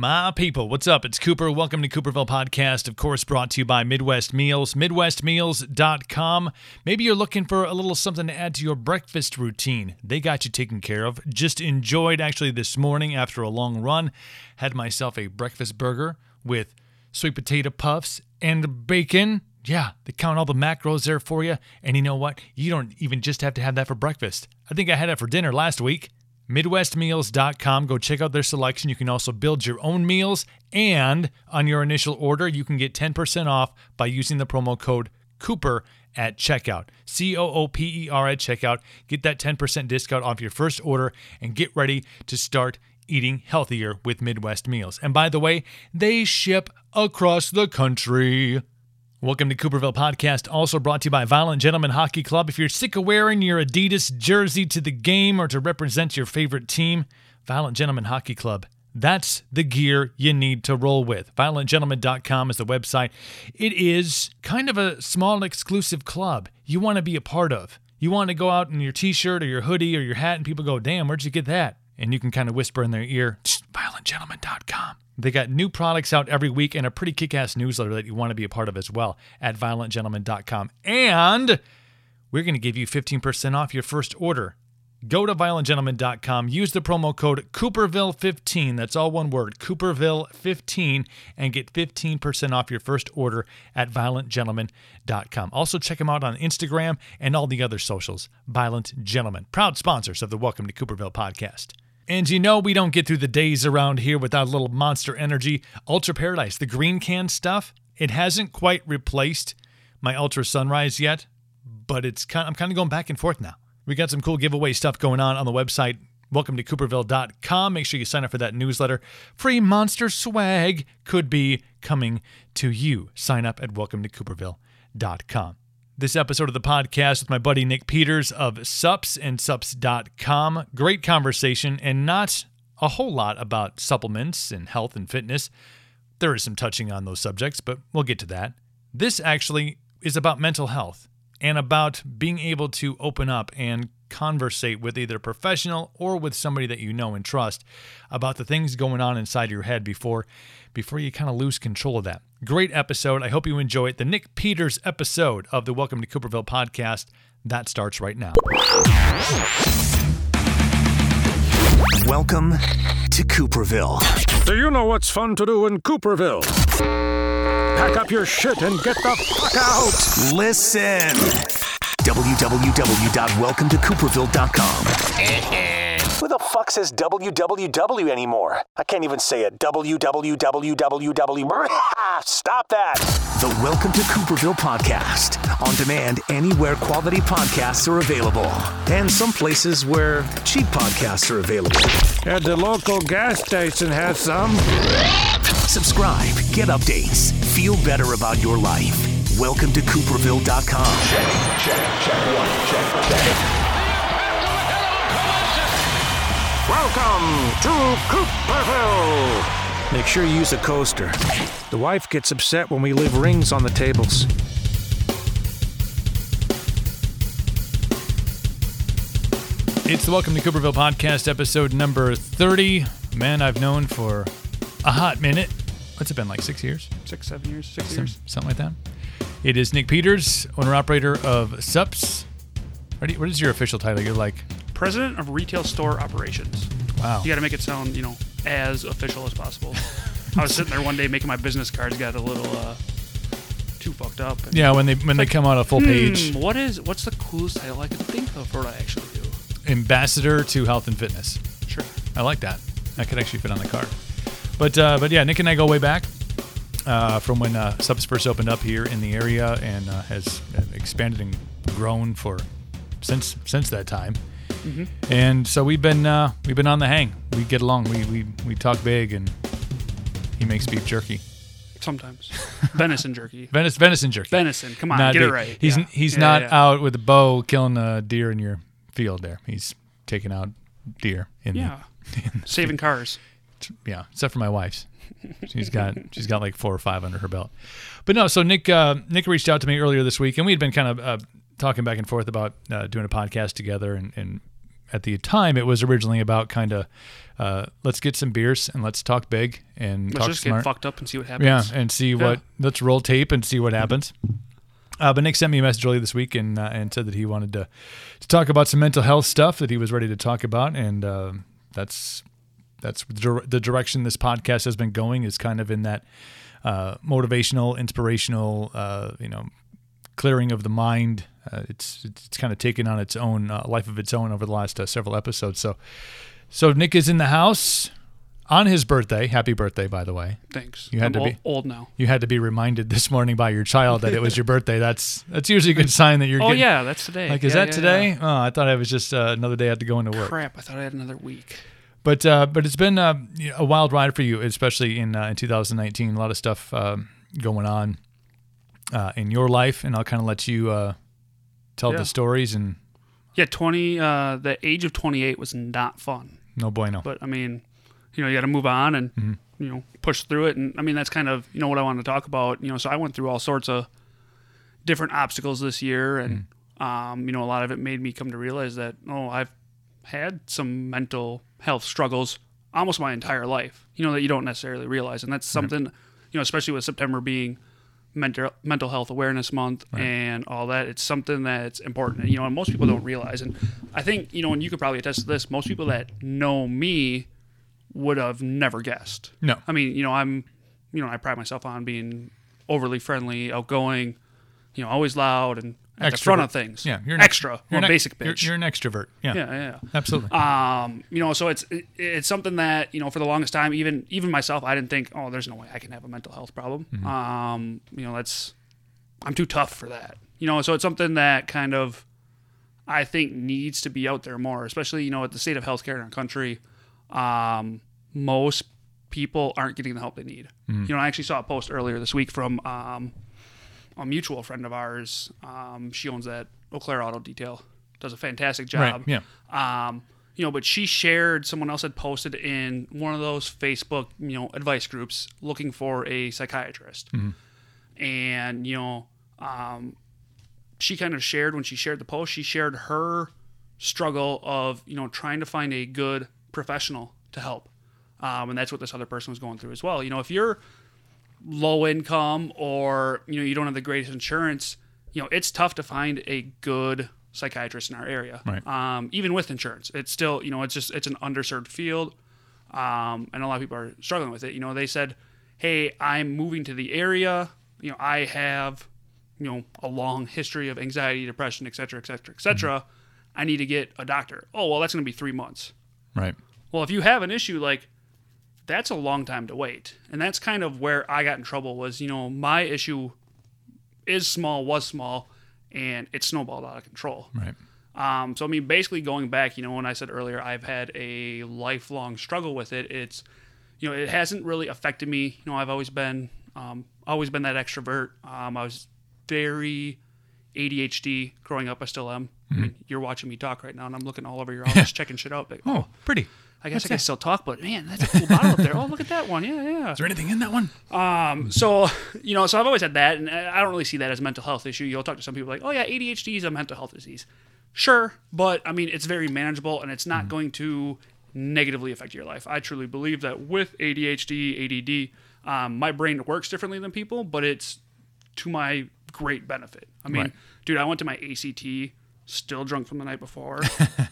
My people, what's up? It's Cooper. Welcome to Cooperville Podcast, of course, brought to you by Midwest Meals, midwestmeals.com. Maybe you're looking for a little something to add to your breakfast routine. They got you taken care of. Just enjoyed, actually, this morning after a long run, had myself a breakfast burger with sweet potato puffs and bacon. Yeah, they count all the macros there for you. And you know what? You don't even just have to have that for breakfast. I think I had it for dinner last week. MidwestMeals.com. Go check out their selection. You can also build your own meals, and on your initial order, you can get 10% off by using the promo code Cooper at checkout. C-O-O-P-E-R at checkout. Get that 10% discount off your first order and get ready to start eating healthier with Midwest Meals. And by the way, they ship across the country. Welcome to Cooperville Podcast, also brought to you by Violent Gentlemen Hockey Club. If you're sick of wearing your Adidas jersey to the game or to represent your favorite team, Violent Gentlemen Hockey Club, that's the gear you need to roll with. ViolentGentlemen.com is the website. It is kind of a small, exclusive club you want to be a part of. You want to go out in your t-shirt or your hoodie or your hat, and people go, damn, where'd you get that? And you can kind of whisper in their ear, ViolentGentlemen.com. They got new products out every week and a pretty kick-ass newsletter that you want to be a part of as well at violentgentlemen.com. And we're going to give you 15% off your first order. Go to violentgentlemen.com, use the promo code Cooperville15, that's all one word, Cooperville15, and get 15% off your first order at violentgentlemen.com. Also check them out on Instagram and all the other socials, Violent Gentlemen, proud sponsors of the Welcome to Cooperville podcast. And you know we don't get through the days around here without a little Monster Energy Ultra Paradise. The green can stuff, it hasn't quite replaced my Ultra Sunrise yet, but it's I'm kind of going back and forth now. We got some cool giveaway stuff going on the website. Welcome to Cooperville.com. Make sure you sign up for that newsletter. Free Monster swag could be coming to you. Sign up at WelcomeToCooperville.com. This episode of the podcast with my buddy Nick Peters of SUPS and SUPS.com. Great conversation, and not a whole lot about supplements and health and fitness. There is some touching on those subjects, but we'll get to that. This actually is about mental health and about being able to open up and conversate with either a professional or with somebody that you know and trust about the things going on inside your head before you kind of lose control of that. Great episode. I hope you enjoy it. The Nick Peters episode of the Welcome to Cooperville podcast. That starts right now. Welcome to Cooperville. Do you know what's fun to do in Cooperville? Pack up your shit and get the fuck out. Listen. www.welcometocooperville.com. Who the fuck says www anymore? I can't even say it. www. Stop that. The Welcome to Cooperville podcast. On demand anywhere quality podcasts are available. And some places where cheap podcasts are available. At the local gas station has some. Subscribe, get updates, feel better about your life. Welcome to Cooperville.com. Check. Welcome to Cooperville! Make sure you use a coaster. The wife gets upset when we leave rings on the tables. It's the Welcome to Cooperville podcast, episode number 30. Man, I've known for a hot minute. What's it been, like 6 years? Six, 7 years? Something like that. It is Nick Peters, owner-operator of SUPS. What is your official title? You're like... President of Retail Store Operations. Wow. You got to make it sound, as official as possible. I was sitting there one day making my business cards, got a little too fucked up. And yeah, when they come out a full page. What's the coolest title I could think of for what I actually do? Ambassador to Health and Fitness. Sure. I like that. That could actually fit on the card. But yeah, Nick and I go way back from when SUPS first opened up here in the area and has expanded and grown since that time. Mm-hmm. And so we've been on the hang. We get along. We talk big, and he makes beef jerky. Sometimes venison jerky. Venison. Come on, get it right. He's not out with a bow killing a deer in your field. There, he's taking out deer in the saving field. Cars. Yeah, except for my wife's. She's got like 4 or 5 under her belt. But no, so Nick reached out to me earlier this week, and we had been kind of talking back and forth about doing a podcast together and at the time, it was originally about kind of let's get some beers and let's talk big and let's talk just smart. Get fucked up and see what happens. Yeah, and see what let's roll tape and see what happens. But Nick sent me a message earlier this week and said that he wanted to talk about some mental health stuff that he was ready to talk about, and that's the direction this podcast has been going, is kind of in that motivational, inspirational, clearing of the mind. It's kind of taken on its own life of its own over the last several episodes. So Nick is in the house on his birthday. Happy birthday, by the way. Thanks. I'm old now. You had to be reminded this morning by your child that it was your birthday. That's usually a good sign that you're getting... Oh, yeah, that's today. Like, is that today? Yeah. Oh, I thought it was just another day I had to go into work. Crap, I thought I had another week. But it's been a wild ride for you, especially in 2019. A lot of stuff going on in your life, and I'll kind of let you tell the stories. And yeah, the age of 28 was not fun. No bueno. But, I mean... you got to move on and, push through it. And I mean, that's kind of, what I want to talk about, so I went through all sorts of different obstacles this year. And, a lot of it made me come to realize that, I've had some mental health struggles almost my entire life, that you don't necessarily realize. And that's something, especially with September being mental health awareness month and all that, it's something that's important. And, and most people don't realize. And I think, and you could probably attest to this, most people that know me would have never guessed. No. I mean, I pride myself on being overly friendly, outgoing, always loud and at the front of things. Yeah. You're an extra. You're a basic bitch. You're an extrovert. Yeah. Yeah. Yeah. Absolutely. So it's something that, for the longest time, even myself, I didn't think, there's no way I can have a mental health problem. Mm-hmm. I'm too tough for that. So it's something that kind of, I think, needs to be out there more, especially, at the state of healthcare in our country. Most people aren't getting the help they need. Mm-hmm. I actually saw a post earlier this week from a mutual friend of ours. She owns that Eau Claire Auto Detail. Does a fantastic job. Right. Yeah. But she shared, someone else had posted in one of those Facebook, advice groups looking for a psychiatrist. Mm-hmm. And, she kind of shared, when she shared the post, she shared her struggle of, trying to find a good professional to help, and that's what this other person was going through as well. If you're low income or you don't have the greatest insurance, it's tough to find a good psychiatrist in our area. Right. Even with insurance, it's still it's an underserved field, and a lot of people are struggling with it. They said, "Hey, I'm moving to the area. I have a long history of anxiety, depression, et cetera, et cetera, et cetera. Mm-hmm. I need to get a doctor. Oh, well, that's going to be 3 months." Right. Well, if you have an issue, like, that's a long time to wait. And that's kind of where I got in trouble was, my issue was small, and it snowballed out of control. Right. So, I mean, basically going back, when I said earlier, I've had a lifelong struggle with it. It's, it hasn't really affected me. I've always been that extrovert. I was very ADHD growing up. I still am. Mm-hmm. I mean, you're watching me talk right now, and I'm looking all over your office, checking shit out. Like, oh, pretty. I guess I can still talk, but man, that's a cool bottle up there. Oh, look at that one. Yeah, yeah. Is there anything in that one? So I've always had that, and I don't really see that as a mental health issue. You'll talk to some people like, oh, yeah, ADHD is a mental health disease. Sure, but, I mean, it's very manageable, and it's not going to negatively affect your life. I truly believe that with ADHD, ADD, my brain works differently than people, but it's to my great benefit. I mean, dude, I went to my ACT... still drunk from the night before,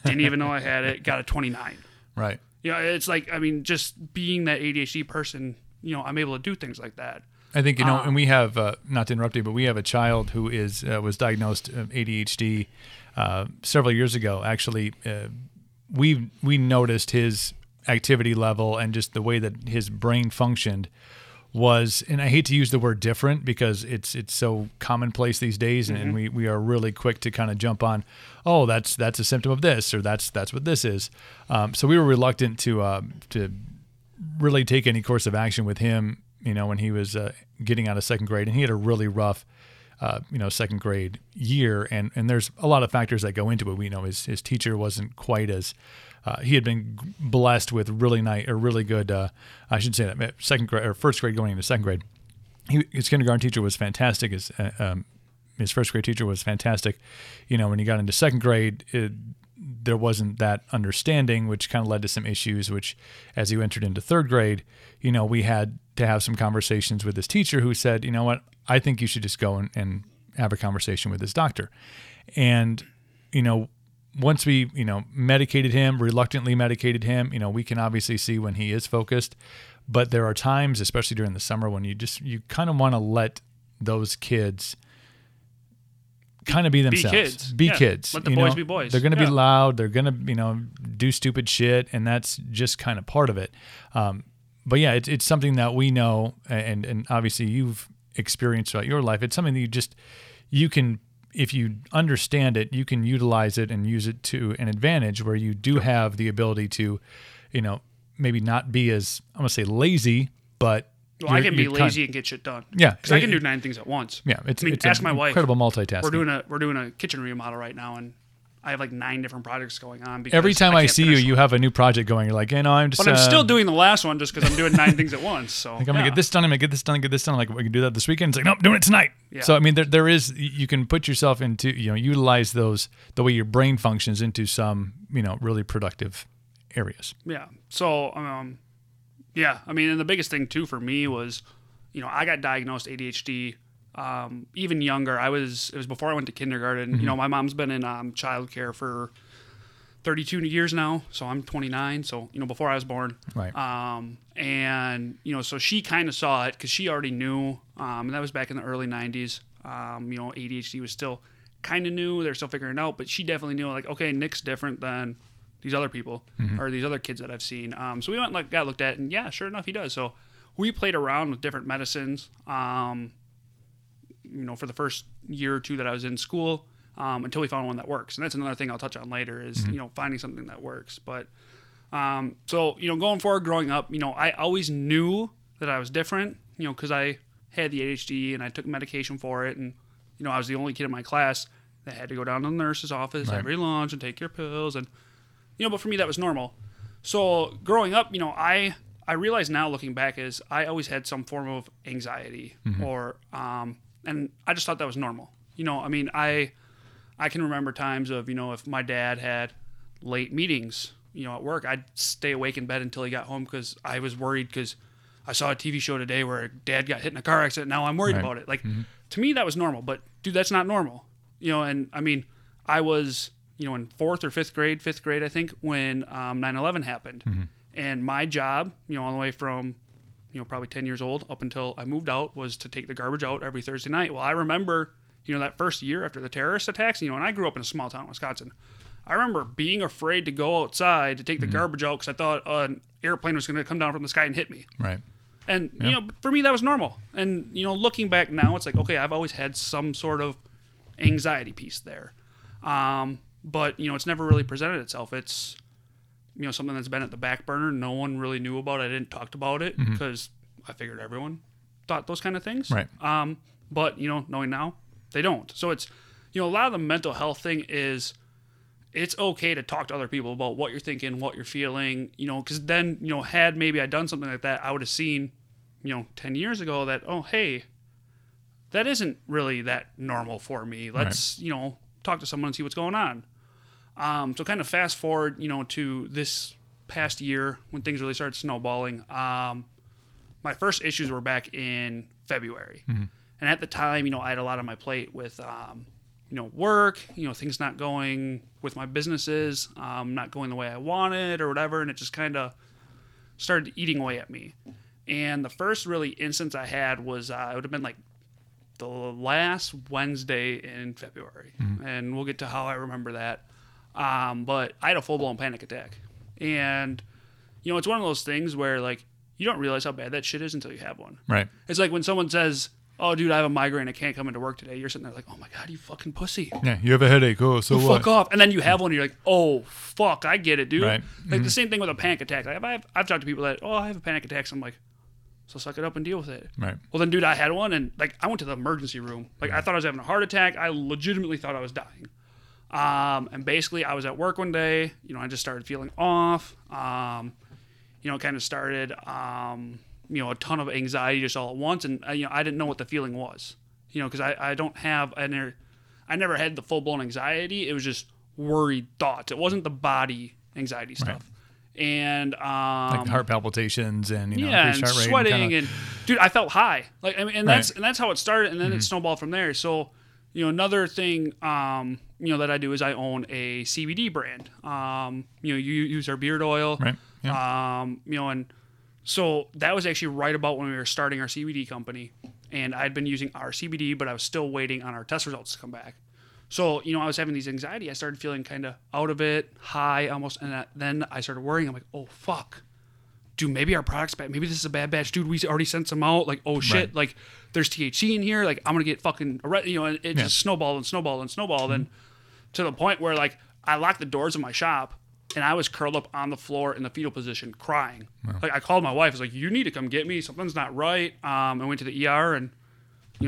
didn't even know I had it, got a 29. Right. Yeah, it's like, I mean, just being that ADHD person, I'm able to do things like that. I think, and we have, not to interrupt you, but we have a child who was diagnosed ADHD several years ago. Actually, we noticed his activity level and just the way that his brain functioned was, and I hate to use the word different because it's so commonplace these days, and we are really quick to kind of jump on, oh, that's a symptom of this, or that's what this is. So we were reluctant to really take any course of action with him, when he was getting out of second grade, and he had a really rough, second grade year, and there's a lot of factors that go into it. We know his teacher wasn't quite as... he had been blessed with really good. I should say that second grade or first grade going into second grade, his kindergarten teacher was fantastic. His first grade teacher was fantastic. When he got into second grade, there wasn't that understanding, which kind of led to some issues, which as you entered into third grade, you know, we had to have some conversations with this teacher who said, you know what, I think you should just go and have a conversation with this doctor. And, you know, once we, you know, medicated him, reluctantly medicated him, you know, we can obviously see when he is focused, but there are times, especially during the summer, when you kind of want to let those kids kind of be themselves. Be kids. Let the boys be boys. They're going to be loud. They're going to, you know, do stupid shit. And that's just kind of part of it. But yeah, it's something that we know. And obviously you've experienced throughout your life. It's something that you can, if you understand it, you can utilize it and use it to an advantage where you do have the ability to, you know, maybe not be as, I'm going to say lazy, but well, I can be lazy and get shit done. Yeah, because I can do 9 things at once. Yeah, it's ask my wife. Incredible multitasking. We're doing a kitchen remodel right now, and I have like 9 different projects going on. Because every time I see you, you have a new project going. You're like, you know, I'm just. But I'm still doing the last one just because I'm doing 9 things at once. So like, I'm gonna get this done. I'm gonna get this done. Get this done. Like we can do that this weekend. It's like, nope, doing it tonight. Yeah. So I mean, there is, you can put yourself into, you know, utilize those, the way your brain functions, into some, you know, really productive areas. Yeah. So yeah, I mean, and the biggest thing, too, for me was, you know, I got diagnosed ADHD even younger. It was before I went to kindergarten. Mm-hmm. You know, my mom's been in childcare for 32 years now, so I'm 29, so, you know, before I was born. Right. And, you know, so she kind of saw it because she already knew, and that was back in the early 90s. You know, ADHD was still kind of new. They're still figuring it out, but she definitely knew, like, okay, Nick's different than these other people, mm-hmm. or these other kids that I've seen. So we went and got looked at, and yeah, sure enough, he does. So we played around with different medicines, you know, for the first year or two that I was in school, until we found one that works. And that's another thing I'll touch on later is, mm-hmm. you know, finding something that works. But so, you know, going forward, growing up, you know, I always knew that I was different, you know, because I had the ADHD and I took medication for it. And, you know, I was the only kid in my class that had to go down to the nurse's office right. every lunch and take your pills and, you know, but for me, that was normal. So growing up, you know, I realize now looking back is I always had some form of anxiety mm-hmm. or, and I just thought that was normal. You know, I mean, I can remember times of, you know, if my dad had late meetings, you know, at work, I'd stay awake in bed until he got home because I was worried because I saw a TV show today where dad got hit in a car accident. Now I'm worried right. about it. Like mm-hmm. to me, that was normal, but dude, that's not normal. You know, and I mean, I was, you know, in fifth grade, I think, when 9/11 happened. Mm-hmm. And my job, you know, all the way from, you know, probably 10 years old up until I moved out was to take the garbage out every Thursday night. Well, I remember, you know, that first year after the terrorist attacks, you know, and I grew up in a small town in Wisconsin. I remember being afraid to go outside to take the mm-hmm. garbage out because I thought an airplane was going to come down from the sky and hit me. Right. And, yep. you know, for me, that was normal. And, you know, looking back now, it's like, okay, I've always had some sort of anxiety piece there. But, you know, it's never really presented itself. It's, you know, something that's been at the back burner. No one really knew about it. I didn't talk about it because mm-hmm. I figured everyone thought those kind of things. Right. But, you know, knowing now, they don't. So it's, you know, a lot of the mental health thing is it's okay to talk to other people about what you're thinking, what you're feeling, you know, because then, you know, had maybe I done something like that, I would have seen, you know, 10 years ago that, oh, hey, that isn't really that normal for me. Let's, right. you know, talk to someone and see what's going on. So kind of fast forward, you know, to this past year when things really started snowballing. My first issues were back in February. Mm-hmm. And at the time, you know, I had a lot on my plate with, you know, work, you know, things not going with my businesses, not going the way I wanted or whatever. And it just kind of started eating away at me. And the first really instance I had was, it would have been like the last Wednesday in February. Mm-hmm. And we'll get to how I remember that. But I had a full-blown panic attack. And, you know, it's one of those things where, like, you don't realize how bad that shit is until you have one. Right. It's like when someone says, oh, dude, I have a migraine. I can't come into work today. You're sitting there like, oh, my God, you fucking pussy. Yeah, you have a headache. Oh, so what? Fuck off. And then you have one, and you're like, oh, fuck, I get it, dude. Right. Like, mm-hmm. the same thing with a panic attack. Like, I've talked to people that, oh, I have a panic attack. So I'm like, so suck it up and deal with it. Right. Well, then, dude, I had one, and, like, I went to the emergency room. Like, right. I thought I was having a heart attack. I legitimately thought I was dying. And basically I was at work one day, you know, I just started feeling off, you know, kind of started, you know, a ton of anxiety just all at once. And, you know, I didn't know what the feeling was, you know, cause I never had the full blown anxiety. It was just worried thoughts. It wasn't the body anxiety stuff. Right. And like heart palpitations and increased heart rate sweating and dude, I felt high. Like I mean, and that's how it started, and then it snowballed from there. So, you know, another thing that I do is I own a CBD brand. You use our beard oil. Right. Yeah. And so that was actually right about when we were starting our CBD company, and I'd been using our CBD, but I was still waiting on our test results to come back. So, I was having these anxiety. I started feeling kind of out of it, high almost. And then I started worrying. I'm like, oh, fuck. Dude, maybe our product's bad. Maybe this is a bad batch. Dude, we already sent some out. Like, oh, shit. Right. Like, there's THC in here. Like, I'm going to get fucking arrested. And it just snowballed and snowballed and snowballed. Mm-hmm. And to the point where, like, I locked the doors of my shop. And I was curled up on the floor in the fetal position crying. Wow. Like, I called my wife. I was like, you need to come get me. Something's not right. I went to the ER and...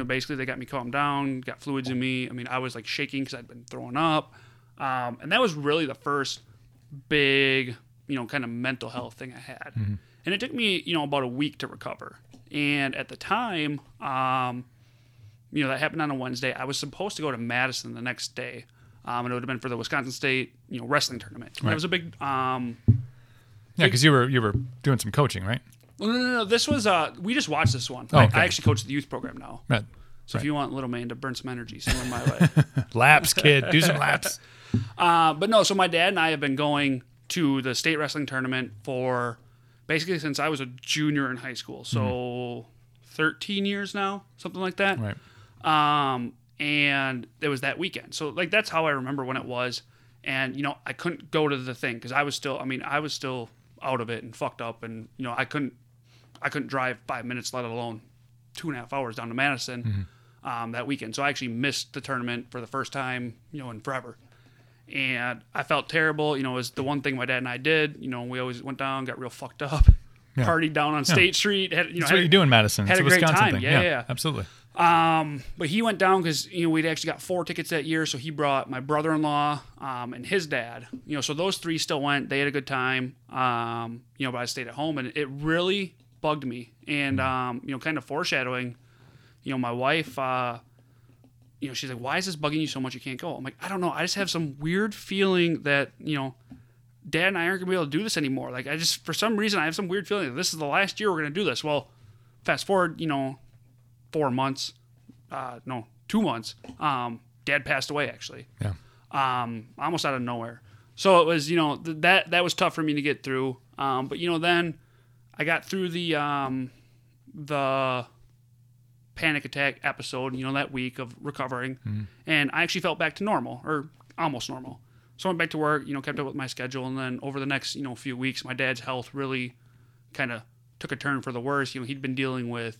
basically they got me calmed down, got fluids in me. I mean, I was like shaking because I'd been throwing up. And that was really the first big, kind of mental health thing I had. Mm-hmm. And it took me, about a week to recover. And at the time, that happened on a Wednesday. I was supposed to go to Madison the next day. And it would have been for the Wisconsin State, wrestling tournament. Right. That was a big... because you were doing some coaching, right? No. This was we just watched this one. Oh, okay. I actually coach the youth program now. Right. So if you want little man to burn some energy, send him my way. Laps, kid. Do some laps. But no, so my dad and I have been going to the state wrestling tournament for basically since I was a junior in high school. So 13 years now, something like that. Right. And it was that weekend. So like that's how I remember when it was. And I couldn't go to the thing because I was still out of it and fucked up, and I couldn't drive 5 minutes, let alone 2.5 hours down to Madison that weekend. So I actually missed the tournament for the first time, in forever. And I felt terrible. It was the one thing my dad and I did. We always went down, got real fucked up, partied down on State Street. Had, that's what you do in Madison. Had it's a great Wisconsin time. Thing. Yeah, absolutely. But he went down because we'd actually got 4 tickets that year, so he brought my brother-in-law and his dad. So those 3 still went. They had a good time. But I stayed at home, and it really bugged me. And kind of foreshadowing. My wife, she's like, "Why is this bugging you so much? You can't go." I'm like, "I don't know. I just have some weird feeling that Dad and I aren't gonna be able to do this anymore. Like, I just for some reason I have some weird feeling that this is the last year we're gonna do this." Well, fast forward, 4 months, 2 months, Dad passed away actually. Yeah. Almost out of nowhere. So it was, that was tough for me to get through. But then I got through the panic attack episode, that week of recovering and I actually felt back to normal or almost normal. So I went back to work, kept up with my schedule. And then over the next, few weeks, my dad's health really kind of took a turn for the worse. He'd been dealing with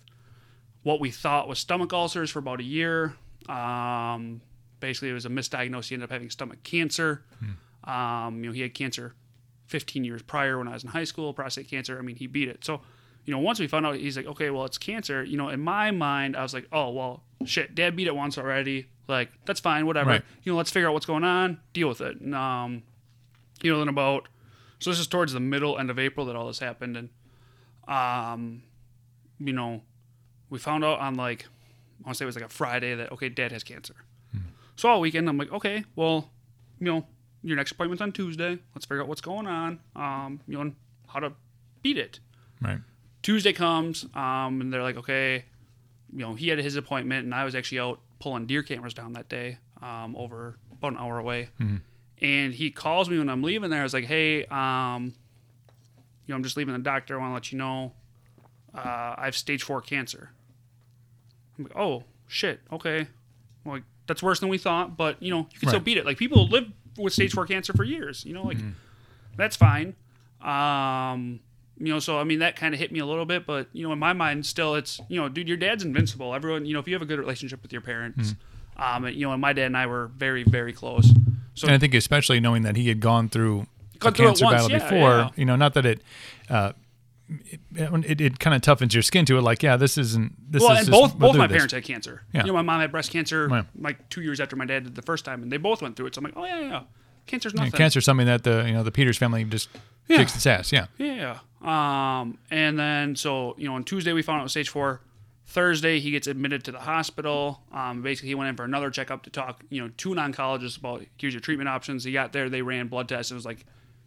what we thought was stomach ulcers for about a year. Basically, it was a misdiagnosis. He ended up having stomach cancer. He had cancer 15 years prior when I was in high school, prostate cancer. I mean, he beat it. So, once we found out, he's like, okay, well, it's cancer. In my mind, I was like, oh, well, shit, Dad beat it once already. Like, that's fine, whatever. Right. Let's figure out what's going on, deal with it. And, then so this is towards the middle end of April that all this happened. And, we found out on I want to say it was a Friday that, okay, Dad has cancer. So all weekend, I'm like, okay, well, your next appointment's on Tuesday. Let's figure out what's going on, and how to beat it. Right. Tuesday comes, and they're like, okay, he had his appointment, and I was actually out pulling deer cameras down that day, over about an hour away. And he calls me when I'm leaving there. I was like, hey, I'm just leaving the doctor. I want to let you know I have stage 4 cancer. I'm like, oh, shit, okay. Well, that's worse than we thought, but, you can still beat it. Like, people live with stage 4 cancer for years, that's fine. So, I mean, that kind of hit me a little bit, but, in my mind still it's, dude, your dad's invincible. Everyone, if you have a good relationship with your parents, and my dad and I were very, very close. So, and I think especially knowing that he had gone through a cancer battle before, not that it... It kind of toughens your skin to it. Like, this isn't. This well, is and just, both my parents had cancer. Yeah. My mom had breast cancer like 2 years after my dad did the first time, and they both went through it. So I'm like, cancer's nothing. Yeah, cancer's something that the the Peters family just kicks its ass. Yeah. And then so on Tuesday we found out it was stage 4. Thursday, he gets admitted to the hospital. Basically, he went in for another checkup to talk, to an oncologist about your treatment options. He got there. They ran blood tests. It was like,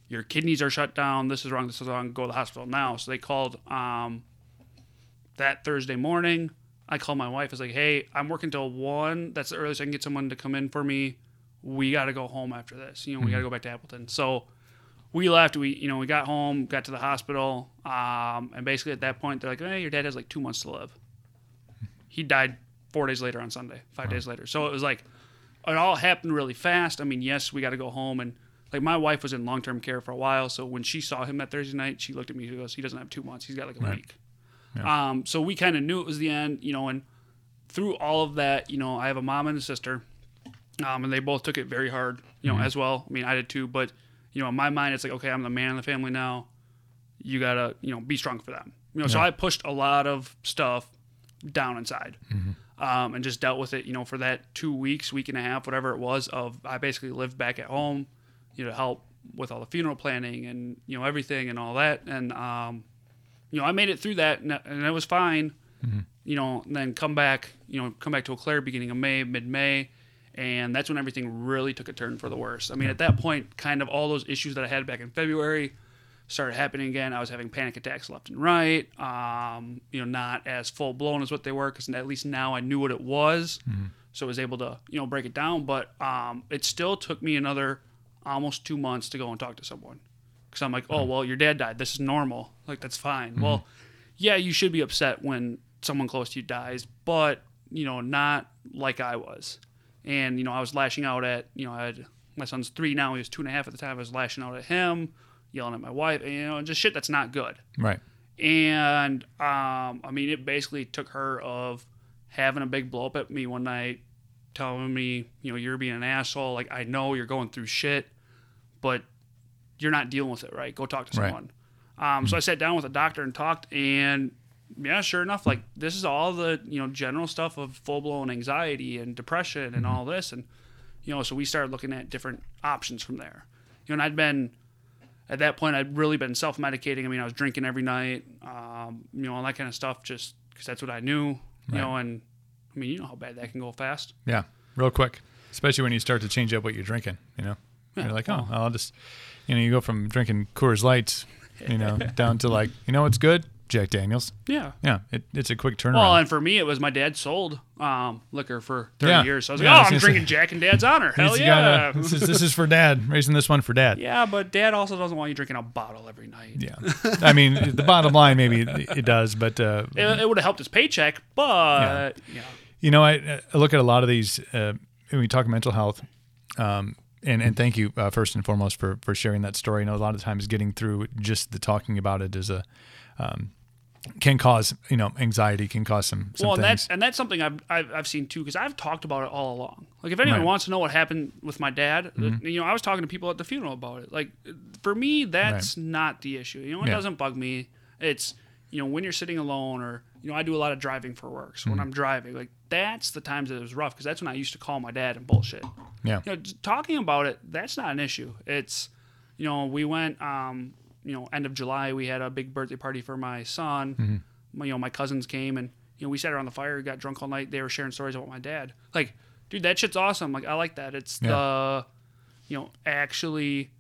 your kidneys are shut down. This is wrong. This is wrong. Go to the hospital now. So they called that Thursday morning. I called my wife. I was like, hey, I'm working till 1. That's the earliest I can get someone to come in for me. We got to go home after this. We got to go back to Appleton. So we left. We got home, got to the hospital. And basically at that point, they're like, hey, your dad has like 2 months to live. He died 4 days later on Sunday, five days later. So it was like, it all happened really fast. I mean, yes, we got to go home. And like my wife was in long-term care for a while. So when she saw him that Thursday night, she looked at me and goes, he doesn't have 2 months. He's got like a week. Yeah. So we kind of knew it was the end, and through all of that, I have a mom and a sister, and they both took it very hard, as well. I mean, I did too, but in my mind, it's like, okay, I'm the man of the family now. You gotta, be strong for them. So I pushed a lot of stuff down inside, and just dealt with it, for that 2 weeks, week and a half, whatever it was of, I basically lived back at home, to help with all the funeral planning and, everything and all that. And, I made it through that and it was fine, and then come back to Eau Claire beginning of May, mid-May. And that's when everything really took a turn for the worse. I mean, at that point, kind of all those issues that I had back in February started happening again. I was having panic attacks left and right, not as full-blown as what they were, because at least now I knew what it was, so I was able to, break it down. But it still took me another almost 2 months to go and talk to someone, because I'm like, oh, well, your dad died. This is normal. Like, that's fine. Well, yeah, you should be upset when someone close to you dies, but, not like I was. And, I was lashing out at, I had, my son's 3 now, he was 2.5 at the time. I was lashing out at him, yelling at my wife, and just shit that's not good. Right. And, it basically took her of having a big blow up at me one night, telling me, you're being an asshole. Like, I know you're going through shit, but you're not dealing with it, right? Go talk to someone. Right. So I sat down with a doctor and talked, and yeah, sure enough, like, this is all the, general stuff of full-blown anxiety and depression and all this. And, so we started looking at different options from there. And I'd been, at that point, I'd really been self-medicating. I mean, I was drinking every night, all that kind of stuff, just because that's what I knew, and, I mean, how bad that can go fast. Yeah, real quick, especially when you start to change up what you're drinking, Yeah. You're like, oh, I'll just, you go from drinking Coors Lights, down to like, what's good? Jack Daniels. Yeah. It's a quick turnaround. Well, and for me, it was my dad sold liquor for 30 years. So I was like, I'm drinking Jack in Dad's honor. Hell yeah. This is for Dad. Raising this one for Dad. Yeah, but Dad also doesn't want you drinking a bottle every night. Yeah. I mean, the bottom line, maybe it does, but... It would have helped his paycheck, but... Yeah. I look at a lot of these, when we talk mental health, and thank you, first and foremost, for sharing that story. I know a lot of times getting through just the talking about it is a... can cause anxiety, can cause some well, and things. That's something I've seen too, because I've talked about it all along. Like, if anyone wants to know what happened with my dad, I was talking to people at the funeral about it. Like, for me, that's not the issue. It doesn't bug me. It's when you're sitting alone, or I do a lot of driving for work. So when I'm driving, like, that's the times that it was rough, because that's when I used to call my dad and bullshit. Yeah, talking about it, that's not an issue. It's we went. End of July, we had a big birthday party for my son. My cousins came, and we sat around the fire, got drunk all night. They were sharing stories about my dad. Like, dude, that shit's awesome. Like, I like that. It's the actually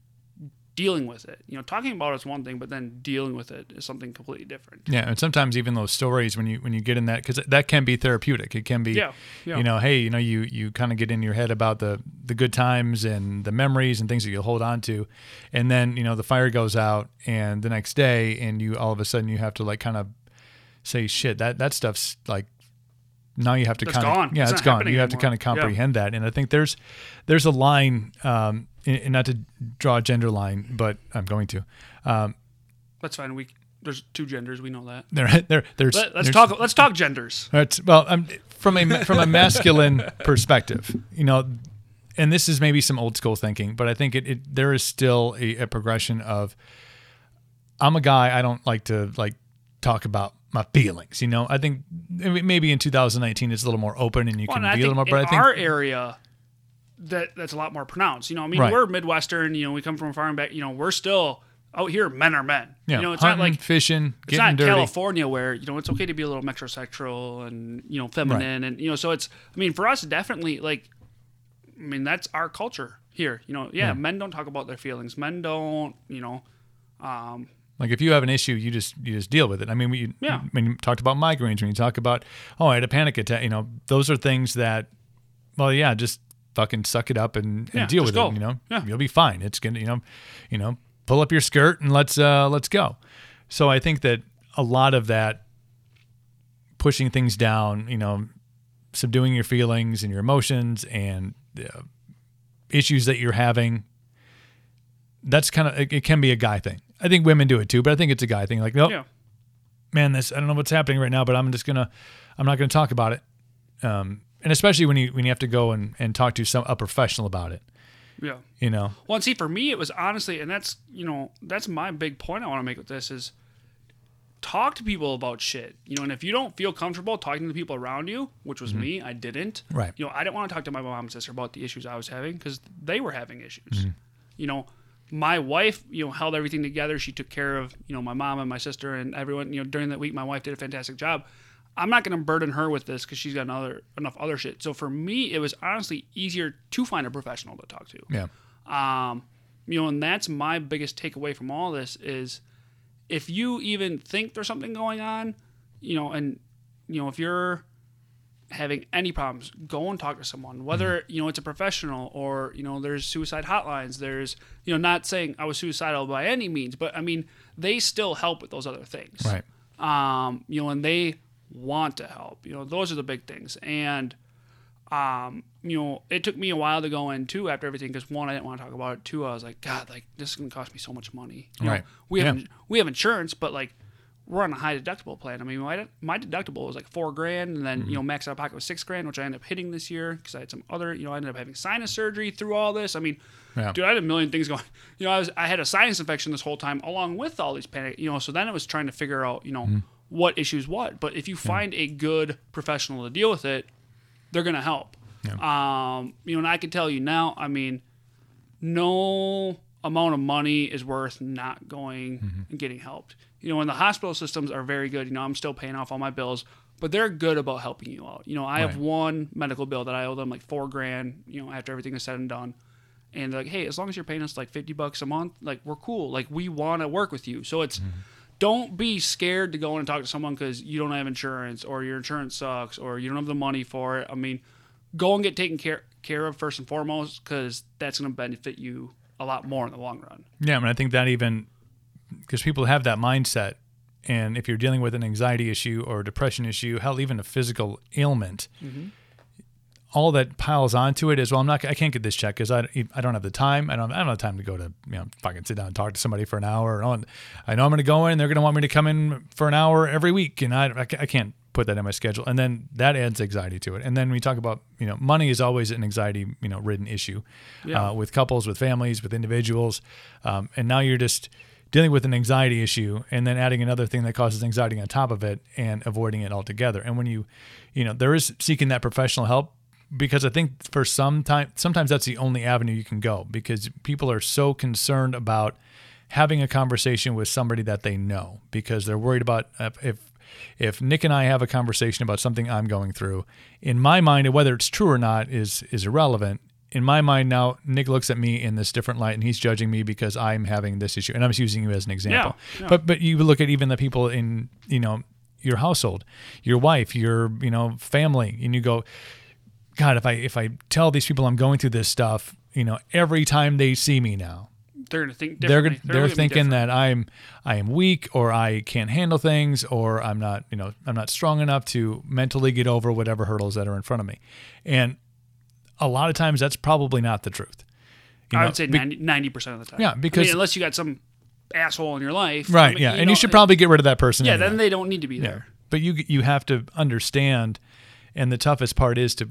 dealing with it. Talking about it's one thing, but then dealing with it is something completely different. Yeah, and sometimes even those stories when you get in that, because that can be therapeutic. It can be, hey, you kind of get in your head about the good times and the memories and things that you'll hold on to, and then the fire goes out, and the next day, and you all of a sudden you have to like kind of say, shit, that stuff's like. Now you have to kind of, yeah, it's gone. You have to kind of comprehend that. And I think there's a line, and not to draw a gender line, but I'm going to. That's fine. There's two genders. We know that. Let's talk genders. Well, from a masculine perspective, and this is maybe some old school thinking, but I think it there is still a progression of, I'm a guy. I don't like to talk about my feelings, I think maybe in 2019 it's a little more open and you can be a little more. But I think in our area, that's a lot more pronounced. We're Midwestern. We come from a farm back. We're still out here, men are men. Yeah, you know, it's hunting, not like fishing, it's getting not dirty. California where, you know, it's okay to be a little metrosexual and, you know, feminine, right. And, you know, so it's, I mean, for us, definitely, like, I mean, that's our culture here, you know. Yeah, yeah. Men don't talk about their feelings. Men don't, you know, like, if you have an issue, you just deal with it. I mean, when you talked about migraines, when you talk about, oh, I had a panic attack, you know, those are things that, well, yeah, just fucking suck it up and deal with it, you know. Yeah. You'll be fine. It's going to, you know, pull up your skirt and let's go. So I think that a lot of that pushing things down, you know, subduing your feelings and your emotions and the issues that you're having, that's kind of, it can be a guy thing. I think women do it too, but I think it's a guy thing. Like, nope, yeah. Man, I don't know what's happening right now, but I'm not gonna talk about it. And especially when you have to go and talk to a professional about it. Yeah. You know? Well, and see, for me, it was honestly, and that's, you know, that's my big point I want to make with this is talk to people about shit, you know, and if you don't feel comfortable talking to the people around you, which was mm-hmm. me, I didn't. Right. You know, I didn't want to talk to my mom and sister about the issues I was having because they were having issues, mm-hmm. you know. My wife, you know, held everything together. She took care of, you know, my mom and my sister and everyone, you know, during that week. My wife did a fantastic job. I'm not going to burden her with this because she's got enough other shit. So for me, it was honestly easier to find a professional to talk to. Yeah. You know, and that's my biggest takeaway from all this is if you even think there's something going on, you know, and, you know, if you're having any problems, go and talk to someone, whether, you know, it's a professional or, you know, there's suicide hotlines, there's, you know, not saying I was suicidal by any means, but I mean, they still help with those other things. Right. You know, and they want to help, you know, those are the big things. And, you know, it took me a while to go in too, after everything, because one, I didn't want to talk about it. Two, I was like, God, like this is going to cost me so much money. You know, right. We have insurance, but like, we're on a high deductible plan. I mean, my deductible was like $4,000, and then, mm-hmm. you know, max out of pocket was $6,000, which I ended up hitting this year because I had some other, you know, I ended up having sinus surgery through all this. I mean, yeah. Dude, I had a million things going. You know, I had a sinus infection this whole time along with all these panic, you know, so then it was trying to figure out, you know, mm-hmm. what issues what. But if you find a good professional to deal with it, they're going to help. Yeah. You know, and I can tell you now, I mean, no amount of money is worth not going mm-hmm. and getting helped. You know, and the hospital systems are very good. You know, I'm still paying off all my bills, but they're good about helping you out. You know, I have one medical bill that I owe them like $4,000, you know, after everything is said and done. And they're like, hey, as long as you're paying us like $50 a month, like we're cool. Like we want to work with you. So it's don't be scared to go in and talk to someone because you don't have insurance or your insurance sucks or you don't have the money for it. I mean, go and get taken care of first and foremost because that's going to benefit you a lot more in the long run. Yeah, I mean, I think that even... because people have that mindset, and if you're dealing with an anxiety issue or a depression issue, hell, even a physical ailment, mm-hmm. all that piles onto it is, well, I can't get this checked because I don't have the time. I don't have the time to go to, you know, fucking sit down and talk to somebody for an hour. I know I'm going to go in, they're going to want me to come in for an hour every week, and I can't put that in my schedule. And then that adds anxiety to it. And then we talk about, you know, money is always an anxiety, you know, ridden issue with couples, with families, with individuals, and now you're just dealing with an anxiety issue and then adding another thing that causes anxiety on top of it and avoiding it altogether. And when you know, there is seeking that professional help, because I think for some time, sometimes that's the only avenue you can go, because people are so concerned about having a conversation with somebody that they know, because they're worried about if Nick and I have a conversation about something I'm going through, in my mind, and whether it's true or not is irrelevant. In my mind now, Nick looks at me in this different light, and he's judging me because I'm having this issue. And I'm just using you as an example. Yeah. But you look at even the people in, you know, your household, your wife, your, you know, family, and you go, God, if I tell these people I'm going through this stuff, you know, every time they see me now, they're gonna think differently. They're thinking that I am weak, or I can't handle things, or I'm not strong enough to mentally get over whatever hurdles that are in front of me. And a lot of times that's probably not the truth. You know, I would say 90% of the time. Yeah, because... I mean, unless you got some asshole in your life. Right, I mean, yeah. You and you should probably get rid of that person. Yeah, anyway. Then they don't need to be there. Yeah. But you have to understand, and the toughest part is to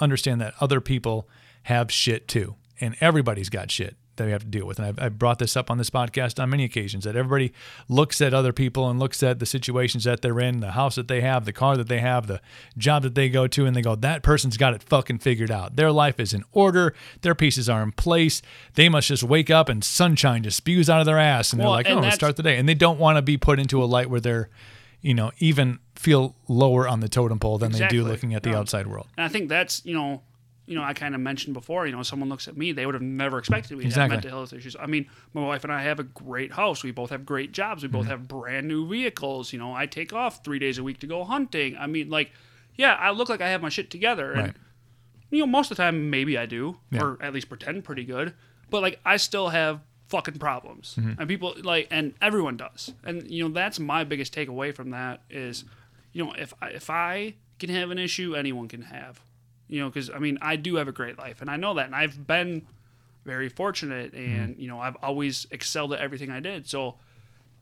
understand that other people have shit too. And everybody's got shit. that we have to deal with. And I've brought this up on this podcast on many occasions, that everybody looks at other people and looks at the situations that they're in, the house that they have, the car that they have, the job that they go to, and they go, that person's got it fucking figured out. Their life is in order. Their pieces are in place. They must just wake up and sunshine just spews out of their ass. And they're like, oh, let's start the day. And they don't want to be put into a light where they're, you know, even feel lower on the totem pole than they do looking at the outside world. And I think that's, you know, I kind of mentioned before, someone looks at me, they would have never expected me to have mental health issues. I mean, my wife and I have a great house. We both have great jobs. We both have brand new vehicles. You know, I take off 3 days a week to go hunting. I mean, like, yeah, I look like I have my shit together. And, most of the time, maybe I do, or at least pretend pretty good. But, like, I still have fucking problems. And people, like, and everyone does. And, that's my biggest takeaway from that is, if I can have an issue, anyone can have. Because, I do have a great life, and I know that, and I've been very fortunate, and, I've always excelled at everything I did. So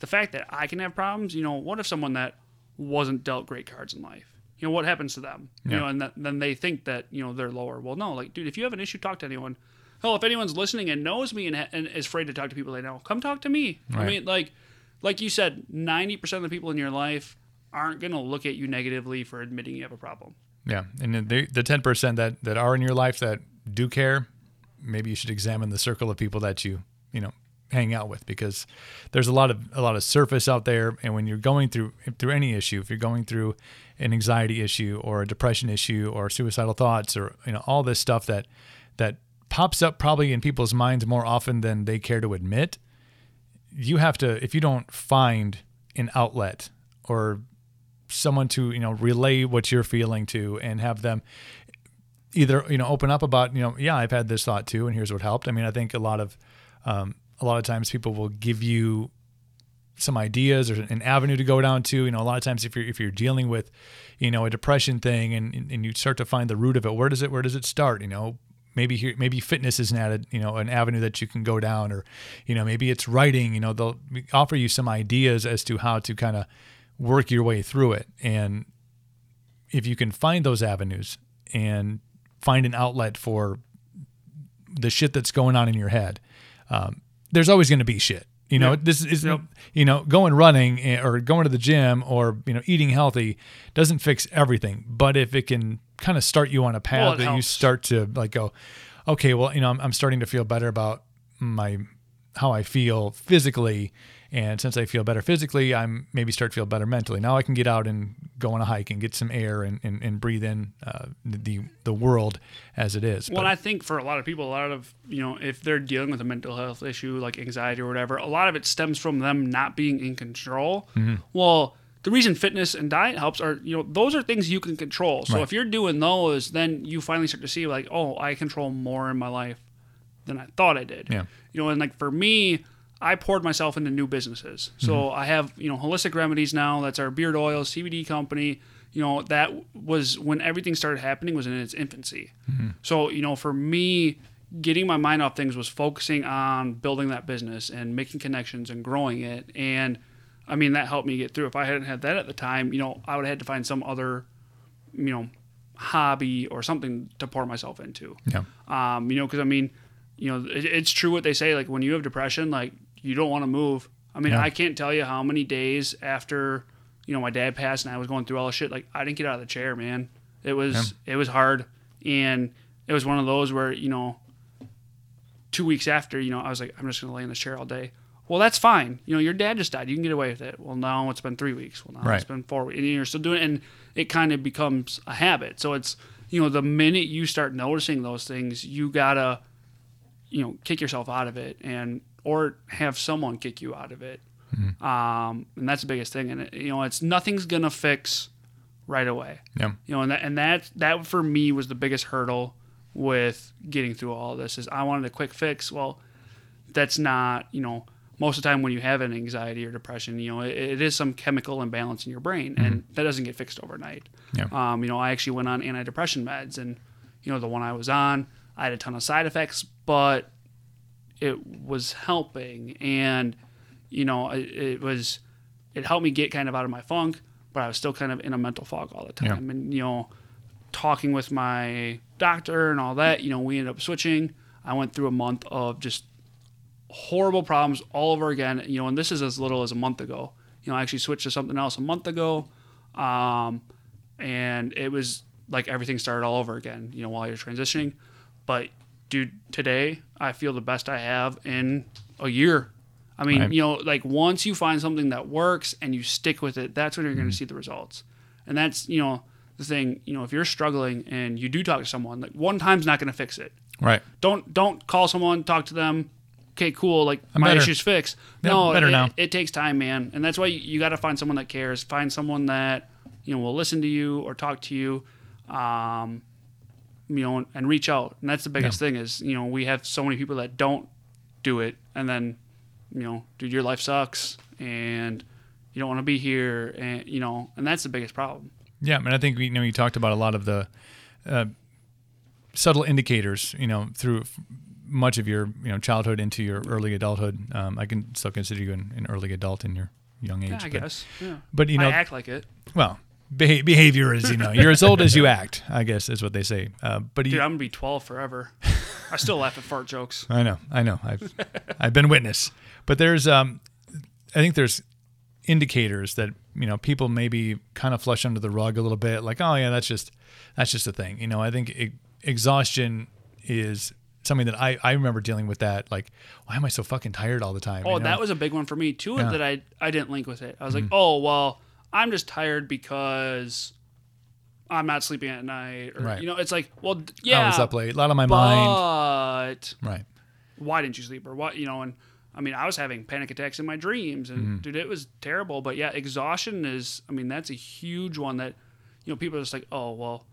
the fact that I can have problems, what if someone that wasn't dealt great cards in life? What happens to them? And then they think that, they're lower. Well, no, like, dude, if you have an issue, talk to anyone. Hell, if anyone's listening and knows me and is afraid to talk to people they know, come talk to me. Right. I mean, like you said, 90% of the people in your life aren't going to look at you negatively for admitting you have a problem. Yeah, and the 10% that are in your life that do care, maybe you should examine the circle of people that you hang out with, because there's a lot of surface out there. And when you're going through any issue, if you're going through an anxiety issue or a depression issue or suicidal thoughts or all this stuff that pops up probably in people's minds more often than they care to admit, you have to, if you don't find an outlet or someone to relay what you're feeling to and have them either open up about I've had this thought too, and here's what helped. I think a lot of times people will give you some ideas or an avenue to go down to. A lot of times if you're dealing with a depression thing and you start to find the root of it, where does it start? Maybe fitness is an avenue that you can go down, or maybe it's writing. They'll offer you some ideas as to how to kind of work your way through it. And if you can find those avenues and find an outlet for the shit that's going on in your head, there's always going to be shit. This is, going running or going to the gym or, eating healthy doesn't fix everything. But if it can kind of start you on a path that helps. You start to like go, okay, well, I'm starting to feel better about how I feel physically. And since I feel better physically, I'm maybe start to feel better mentally. Now I can get out and go on a hike and get some air and breathe in the world as it is. Well, I think for a lot of people, a lot of, if they're dealing with a mental health issue like anxiety or whatever, a lot of it stems from them not being in control. Mm-hmm. Well, the reason fitness and diet helps are, those are things you can control. So if you're doing those, then you finally start to see like, oh, I control more in my life than I thought I did. Yeah. And like for me, I poured myself into new businesses. So I have, Holistic Remedies now. That's our beard oil, CBD company. That was when everything started happening, was in its infancy. So, for me, getting my mind off things was focusing on building that business and making connections and growing it. And, that helped me get through. If I hadn't had that at the time, I would have had to find some other, hobby or something to pour myself into. Yeah. Because, it's true what they say. Like, when you have depression, like, you don't want to move. I can't tell you how many days after, my dad passed and I was going through all this shit, like, I didn't get out of the chair, man. It was hard. And it was one of those where, 2 weeks after, I was like, I'm just going to lay in this chair all day. Well, that's fine. Your dad just died. You can get away with it. Well, now it's been 3 weeks. Well, now it's been 4 weeks. And you're still doing it. And it kind of becomes a habit. So it's, the minute you start noticing those things, you got to, kick yourself out of it or have someone kick you out of it. And that's the biggest thing. And, it's nothing's going to fix right away. Yeah. And that for me was the biggest hurdle with getting through all this, is I wanted a quick fix. Well, that's not, most of the time when you have an anxiety or depression, it is some chemical imbalance in your brain, and that doesn't get fixed overnight. Yeah. I actually went on antidepressant meds, and, the one I was on, I had a ton of side effects, but it was helping, and it helped me get kind of out of my funk, but I was still kind of in a mental fog all the time. Yeah. And talking with my doctor and all that, we ended up switching. I went through a month of just horrible problems all over again. You know, and this is as little as a month ago. You know, I actually switched to something else a month ago. And it was like everything started all over again, you know, while you're transitioning. But dude, today I feel the best I have in a year. I mean, right. You know, like once you find something that works and you stick with it, that's when you're going to see the results. And that's, you know, the thing, you know, if you're struggling and you do talk to someone, like one time's not going to fix it. Right. Don't call someone, talk to them. Okay, cool. Like my issue's fixed. No, it takes time, man. And that's why you got to find someone that cares, find someone that, you know, will listen to you or talk to you, you know, and reach out. And that's the biggest thing is, you know, we have so many people that don't do it. And then, you know, dude, your life sucks and you don't want to be here. And, you know, and that's the biggest problem. Yeah. And I think, you know, you talked about a lot of the subtle indicators, you know, through much of your, you know, childhood into your early adulthood. I can still consider you an early adult in your young age. Yeah, I guess. Yeah. But, you know, I act like it. Well, behavior is, you know, you're as old as you act, I guess is what they say. But dude, I'm going to be 12 forever. I still laugh at fart jokes. I know. I've been witness. But there's, I think there's indicators that, you know, people maybe kind of flush under the rug a little bit. Like, oh yeah, that's just a thing. You know, I think exhaustion is something that I remember dealing with that. Like, why am I so fucking tired all the time? Oh, you know? That was a big one for me too. Yeah. That I didn't link with it. I was like, oh, well, I'm just tired because I'm not sleeping at night. Or, right. You know, it's like, well, yeah. I was up late. A lot on my mind. Right. Why didn't you sleep? Or what, you know, and I mean, I was having panic attacks in my dreams and dude, it was terrible. But yeah, exhaustion is, I mean, that's a huge one that, you know, people are just like, oh, well,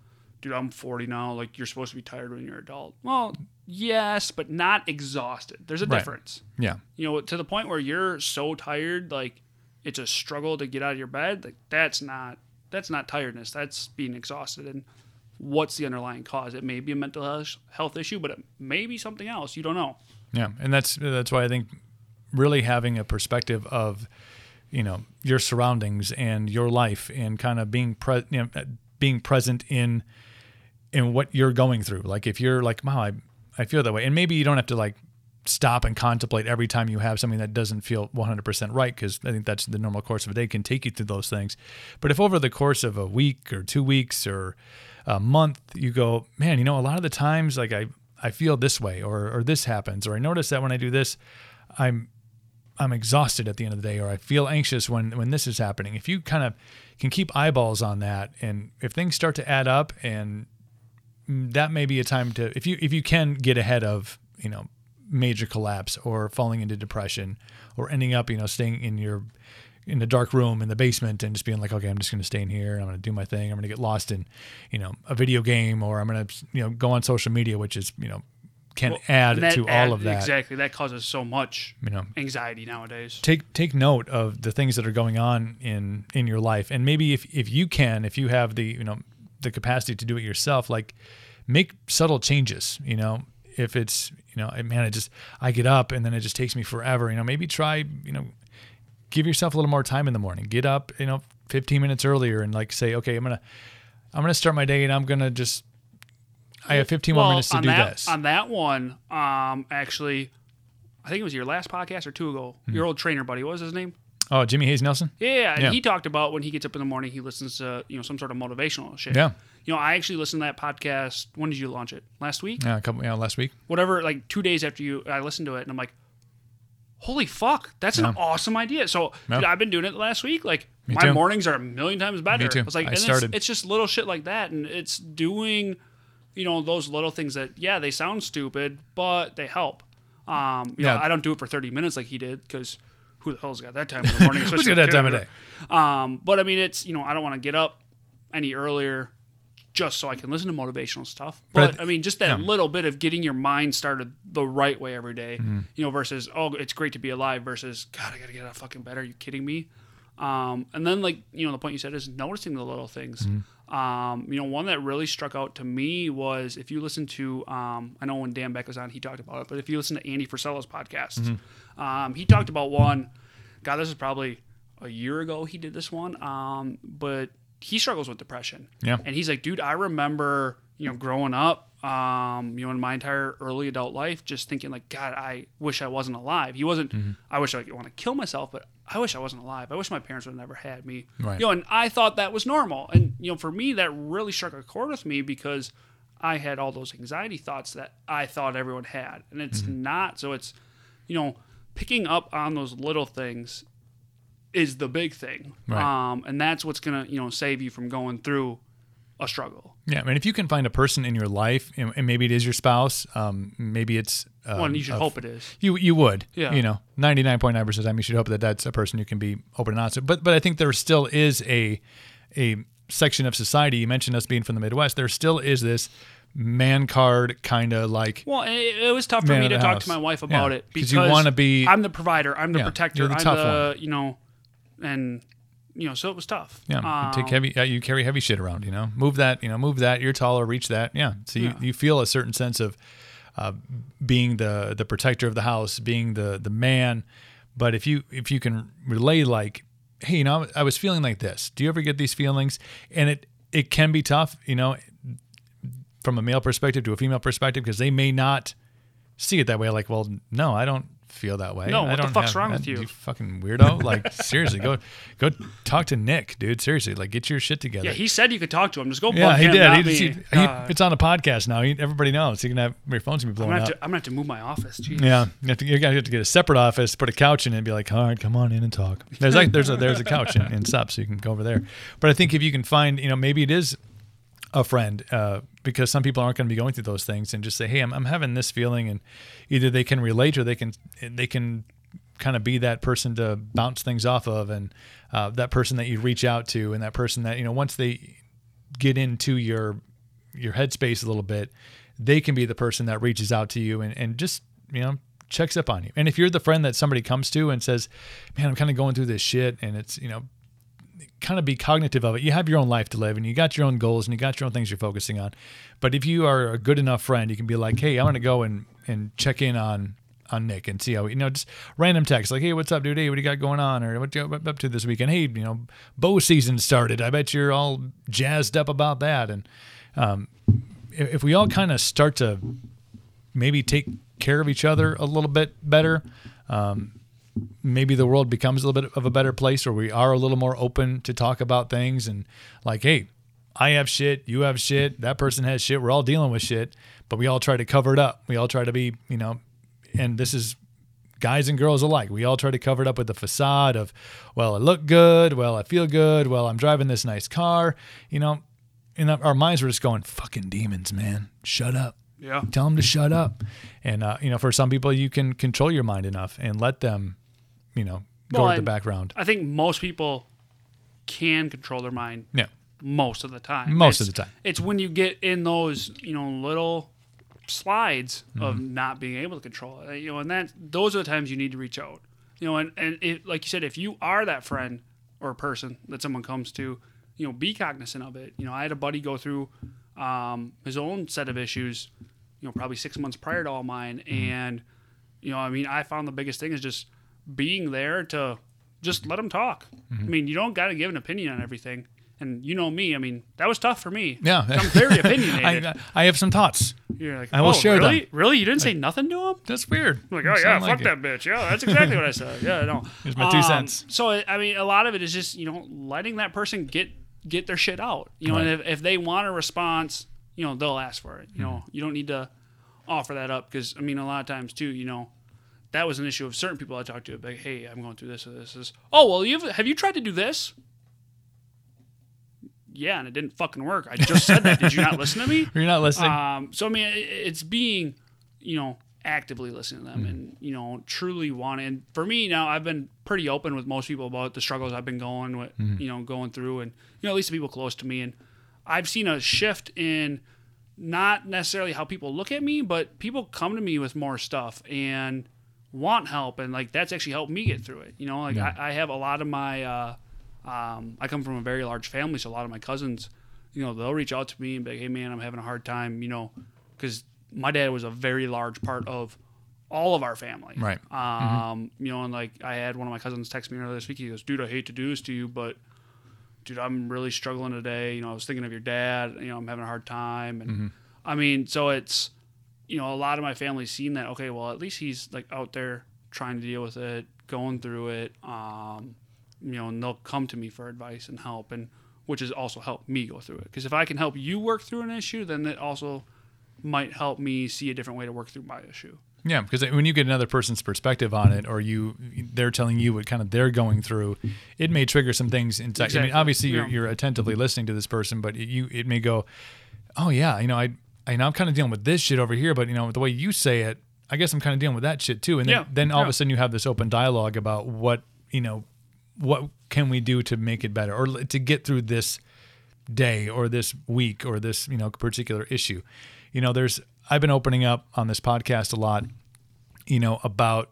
dude, I'm 40 now. Like you're supposed to be tired when you're an adult. Well, yes, but not exhausted. There's a difference. Yeah. You know, to the point where you're so tired, like, it's a struggle to get out of your bed. Like that's not tiredness. That's being exhausted. And what's the underlying cause? It may be a mental health issue, but it may be something else. You don't know. Yeah. And that's why I think really having a perspective of, you know, your surroundings and your life and kind of being present in what you're going through. Like if you're like, wow, I feel that way. And maybe you don't have to like, stop and contemplate every time you have something that doesn't feel 100% right, because I think that's the normal course of a day can take you through those things. But if over the course of a week or 2 weeks or a month, you go, man, you know, a lot of the times like I feel this way or this happens, or I notice that when I do this, I'm exhausted at the end of the day, or I feel anxious when this is happening. If you kind of can keep eyeballs on that, and if things start to add up, and that may be a time to, if you can get ahead of, you know, major collapse or falling into depression or ending up, you know, staying in a dark room in the basement and just being like, okay, I'm just going to stay in here. I'm going to do my thing. I'm going to get lost in, you know, a video game, or I'm going to, you know, go on social media, which is, you know, can add all of that. Exactly. That causes so much, you know, anxiety nowadays. Take note of the things that are going on in your life. And maybe if you have the, you know, the capacity to do it yourself, like make subtle changes, you know. If it's, you know, man, I get up and then it just takes me forever. You know, maybe try, you know, give yourself a little more time in the morning. Get up, you know, 15 minutes earlier and like say, okay, I'm gonna start my day and I'm gonna just, I have 15 more minutes to do this. On that one, actually, I think it was your last podcast or two ago. Your old trainer buddy, what was his name? Oh, Jimmy Hayes Nelson. Yeah, and he talked about when he gets up in the morning, he listens to, you know, some sort of motivational shit. Yeah. You know, I actually listened to that podcast. When did you launch it? Last week? Yeah, last week. Whatever, like 2 days after I listened to it, and I'm like, holy fuck, that's an awesome idea. So dude, I've been doing it last week. Like my mornings are a million times better. Me too. It's like, it's just little shit like that, and it's doing, you know, those little things that, yeah, they sound stupid, but they help. You know, I don't do it for 30 minutes like he did, because who the hell's got that time in the morning? Who's got that time of day? But I mean, it's, you know, I don't want to get up any earlier, just so I can listen to motivational stuff. But I mean, just that little bit of getting your mind started the right way every day, you know, versus, oh, it's great to be alive versus, God, I got to get out of fucking bed. Are you kidding me? And then, like, you know, the point you said is noticing the little things. You know, one that really struck out to me was if you listen to, I know when Dan Beck was on, he talked about it, but if you listen to Andy Frisella's podcast, he talked about one, God, this is probably a year ago he did this one, but he struggles with depression. Yeah. And he's like, dude, I remember, you know, growing up you know, in my entire early adult life, just thinking like, God, I wish I wasn't alive. He wasn't, I wish I want to kill myself, but I wish I wasn't alive. I wish my parents would have never had me. Right. You know, and I thought that was normal. And, you know, for me, that really struck a chord with me because I had all those anxiety thoughts that I thought everyone had. And it's not. So it's, you know, picking up on those little things is the big thing. Right. And that's what's going to, you know, save you from going through a struggle. Yeah, I mean, if you can find a person in your life, and maybe it is your spouse, maybe it's... well, you should hope it is. You would. Yeah. You know, 99.9% of the time, you should hope that that's a person you can be open and honest with. But I think there still is a section of society, you mentioned us being from the Midwest, there still is this man card kind of like... Well, it was tough for me to talk to my wife about it because you want to be... I'm the provider, I'm the protector, I'm the, you know, and... You know, so it was tough. Yeah, you carry heavy shit around, you know. Move that, you're taller, reach that. Yeah, so you feel a certain sense of being the protector of the house, being the man. But if you can relay like, hey, you know, I was feeling like this. Do you ever get these feelings? And it can be tough, you know, from a male perspective to a female perspective because they may not see it that way. Like, well, no, I don't feel that way. No, what the fuck's wrong with you? You fucking weirdo. Like, seriously, go talk to Nick, dude. Seriously, like, get your shit together. Yeah, he said you could talk to him. Just go bug him. Yeah, he did. It's on a podcast now. Everybody knows. You're going to have your phone's going to be blown up. I'm going to have to move my office. Jeez. Yeah. You have to get a separate office, put a couch in it, and be like, all right, come on in and talk. There's a couch in SUPS, so you can go over there. But I think if you can find, you know, maybe it is a friend, because some people aren't going to be going through those things, and just say, hey, I'm having this feeling, and either they can relate or they can kind of be that person to bounce things off of, and that person that you reach out to, and that person that, you know, once they get into your headspace a little bit, they can be the person that reaches out to you and just, you know, checks up on you. And if you're the friend that somebody comes to and says, man, I'm kind of going through this shit, and it's, you know, kind of be cognitive of it. You have your own life to live, and you got your own goals, and you got your own things you're focusing on. But if you are a good enough friend, you can be like, hey, I'm going to go and check in on Nick and see how, you know, just random texts like, hey, what's up, dude? Hey, what do you got going on? Or what you up to this weekend? Hey, you know, bow season started. I bet you're all jazzed up about that. And if we all kind of start to maybe take care of each other a little bit better, maybe the world becomes a little bit of a better place, or we are a little more open to talk about things and like, hey, I have shit, you have shit, that person has shit, we're all dealing with shit, but we all try to cover it up. We all try to be, you know, and this is guys and girls alike. We all try to cover it up with the facade of, well, I look good, well, I feel good, well, I'm driving this nice car, you know, and our minds were just going, fucking demons, man, shut up. Yeah. Tell them to shut up. And, you know, for some people, you can control your mind enough and let them, you know, go to the background. I think most people can control their mind most of the time. It's when you get in those, you know, little slides of not being able to control it. You know, and those are the times you need to reach out. You know, and it, like you said, if you are that friend or person that someone comes to, you know, be cognizant of it. You know, I had a buddy go through his own set of issues, you know, probably 6 months prior to all mine. And, you know, I mean, I found the biggest thing is just being there to just let them talk. I mean, you don't got to give an opinion on everything. And you know me, I mean, that was tough for me. Yeah. I'm very opinionated. I have some thoughts. You're like, I will share really? Them. Really? You didn't say nothing to him? That's weird. I'm like, oh, yeah, fuck that bitch. Yeah, that's exactly what I said. Yeah, no. Here's my 2 cents. So, I mean, a lot of it is just, you know, letting that person get their shit out, you know, and if they want a response, you know, they'll ask for it. You know, you don't need to offer that up because, I mean, a lot of times too, you know, that was an issue of certain people I talked to. Like, hey, I'm going through this or this. Oh, well, have you tried to do this? Yeah, and it didn't fucking work. I just said that. Did you not listen to me? You're not listening. So, I mean, it's being, you know, actively listening to them and, you know, truly wanting. And for me now, I've been pretty open with most people about the struggles I've been going through, and, you know, at least the people close to me. And I've seen a shift in not necessarily how people look at me, but people come to me with more stuff and want help, and like that's actually helped me get through it. You know, like I have a lot of my I come from a very large family, so a lot of my cousins, you know, they'll reach out to me and be like, hey man, I'm having a hard time, you know, because my dad was a very large part of all of our family. Right. You know, and like I had one of my cousins text me earlier this week. He goes, dude, I hate to do this to you, but dude, I'm really struggling today. You know, I was thinking of your dad, you know, I'm having a hard time. And I mean, so it's, you know, a lot of my family's seen that, okay, well, at least he's like out there trying to deal with it, going through it, you know, and they'll come to me for advice and help, and which has also helped me go through it. Because if I can help you work through an issue, then it also might help me see a different way to work through my issue. Yeah, because when you get another person's perspective on it, or they're telling you what kind of they're going through, it may trigger some things inside. Exactly. I mean, obviously, you're attentively listening to this person, but it may go, oh yeah, you know, I'm kind of dealing with this shit over here, but you know, the way you say it, I guess I'm kind of dealing with that shit too. And then all of a sudden you have this open dialogue about what, you know, what can we do to make it better or to get through this day or this week or this, you know, particular issue. You know, I've been opening up on this podcast a lot, you know, about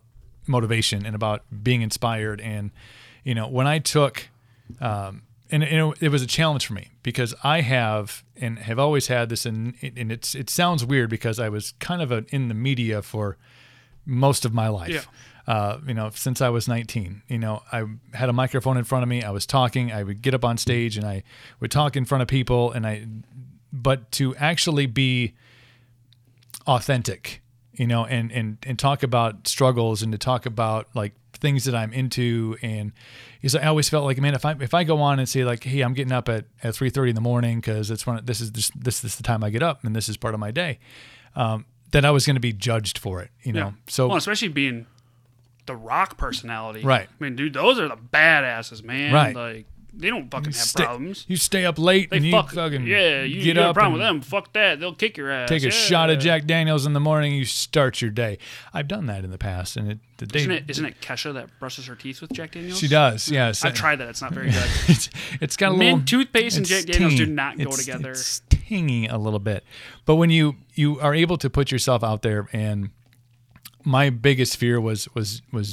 motivation and about being inspired. And, you know, when I took, and it was a challenge for me because I have always had this, and it sounds weird because I was kind of in the media for most of my life. Yeah. You know, since I was 19, you know, I had a microphone in front of me. I was talking. I would get up on stage and I would talk in front of people. But to actually be authentic, you know, and talk about struggles and to talk about like things that I'm into, and because I always felt like, man, if I go on and say like, hey, I'm getting up at 3:30 in the morning because it's when this is the time I get up and this is part of my day, then I was going to be judged for it, you know. So well, especially being the rock personality. Right. I mean, dude, those are the badasses, man. Right. Like, they don't fucking have problems. You stay up late and you get up. You have a problem with them. Fuck that. They'll kick your ass. Take a shot of Jack Daniels in the morning and you start your day. I've done that in the past. And isn't it Kesha that brushes her teeth with Jack Daniels? She does, yes. I've tried that. It's not very good. It's got a little... mint toothpaste and Jack Daniels do not go together. It's stingy a little bit. But when you are able to put yourself out there and... My biggest fear was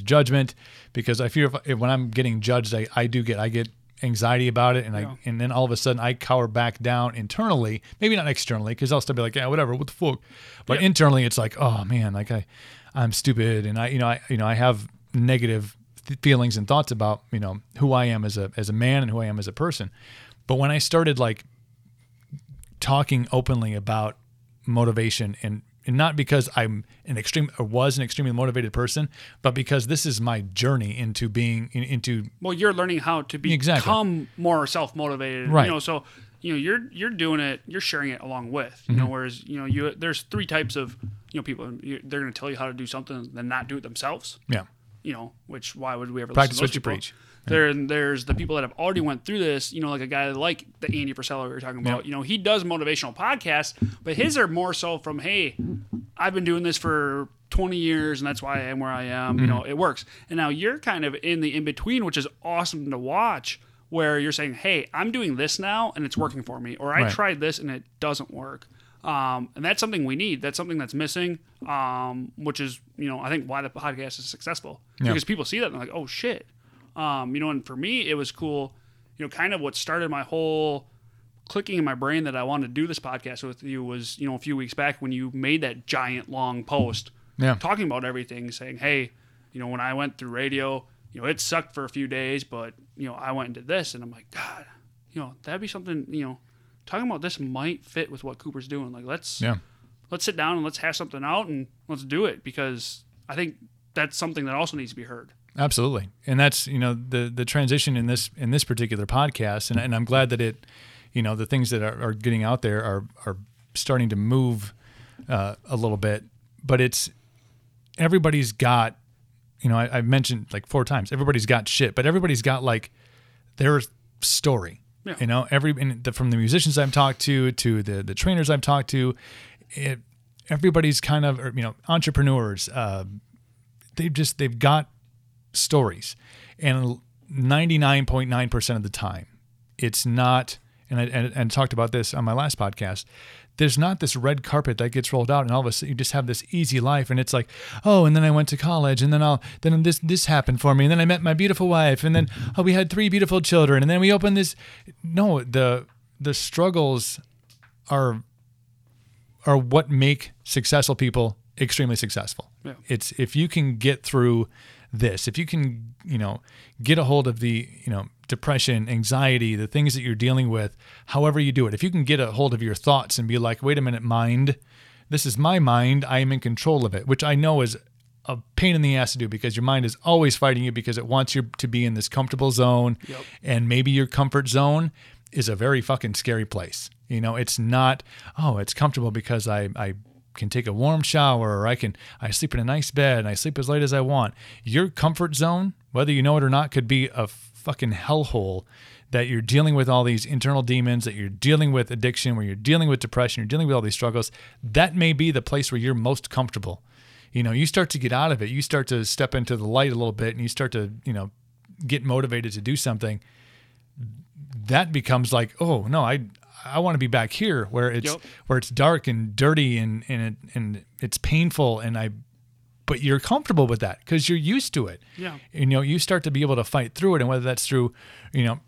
judgment, because I fear when I'm getting judged, I get anxiety about it, and then all of a sudden I cower back down internally, maybe not externally, because I'll still be like, yeah, whatever, what the fuck, but internally it's like, oh man, like I'm stupid, and I have negative feelings and thoughts about, you know, who I am as a man and who I am as a person. But when I started like talking openly about motivation and not because I was an extremely motivated person, but because this is my journey into being into. Well, you're learning how to become more self-motivated, right? You know, so you know you're doing it, you're sharing it along with, you know. Whereas you know there's three types of, you know, people. They're going to tell you how to do something and then not do it themselves. Yeah. You know, which why would we ever practice listen to those people? Preach? There's the people that have already went through this, you know, like a guy like the Andy Frisella we were talking about, you know, he does motivational podcasts, but his are more so from, hey, I've been doing this for 20 years and that's why I am where I am, you know, it works. And now you're kind of in the in-between, which is awesome to watch, where you're saying, hey, I'm doing this now and it's working for me, or I tried this and it doesn't work. And that's something we need. That's something that's missing, which is, you know, I think why the podcast is successful, because people see that and they're like, oh shit. You know, and for me, it was cool, you know, kind of what started my whole clicking in my brain that I wanted to do this podcast with you was, you know, a few weeks back when you made that giant long post talking about everything, saying, hey, you know, when I went through radio, you know, it sucked for a few days, but, you know, I went into this and I'm like, God, you know, that'd be something, you know, talking about this might fit with what Cooper's doing. Like, let's sit down and let's hash something out and let's do it, because I think that's something that also needs to be heard. Absolutely. And that's, you know, the transition in this particular podcast. And I'm glad that it, you know, the things that are getting out there are starting to move a little bit, but it's, everybody's got, you know, I've mentioned like 4 times, everybody's got shit, but everybody's got like their story, you know, from the musicians I've talked to the trainers I've talked to, everybody's kind of, or, you know, entrepreneurs, they've got stories, and 99.9% of the time it's not, and I talked about this on my last podcast, there's not this red carpet that gets rolled out and all of a sudden you just have this easy life, and it's like, oh, and then I went to college, and then this happened for me, and then I met my beautiful wife, and then we had 3 beautiful children, and then we opened this. No, the struggles are what make successful people extremely successful. It's if you can get through this. If you can, you know, get a hold of the, you know, depression, anxiety, the things that you're dealing with, however you do it. If you can get a hold of your thoughts and be like, wait a minute, mind, this is my mind. I am in control of it, which I know is a pain in the ass to do because your mind is always fighting you because it wants you to be in this comfortable zone. Yep. And maybe your comfort zone is a very fucking scary place. You know, it's not, oh, it's comfortable because I can take a warm shower or I sleep in a nice bed and I sleep as late as I want. Your comfort zone, whether you know it or not, could be a fucking hellhole that you're dealing with all these internal demons, that you're dealing with addiction, where you're dealing with depression, you're dealing with all these struggles. That may be the place where you're most comfortable. You know, you start to get out of it. You start to step into the light a little bit and you start to, you know, get motivated to do something. That becomes like, oh no, I want to be back here where it's yep. where it's dark and dirty and it's painful but you're comfortable with that because you're used to it. Yeah. You know, you start to be able to fight through it, and whether that's through, you know,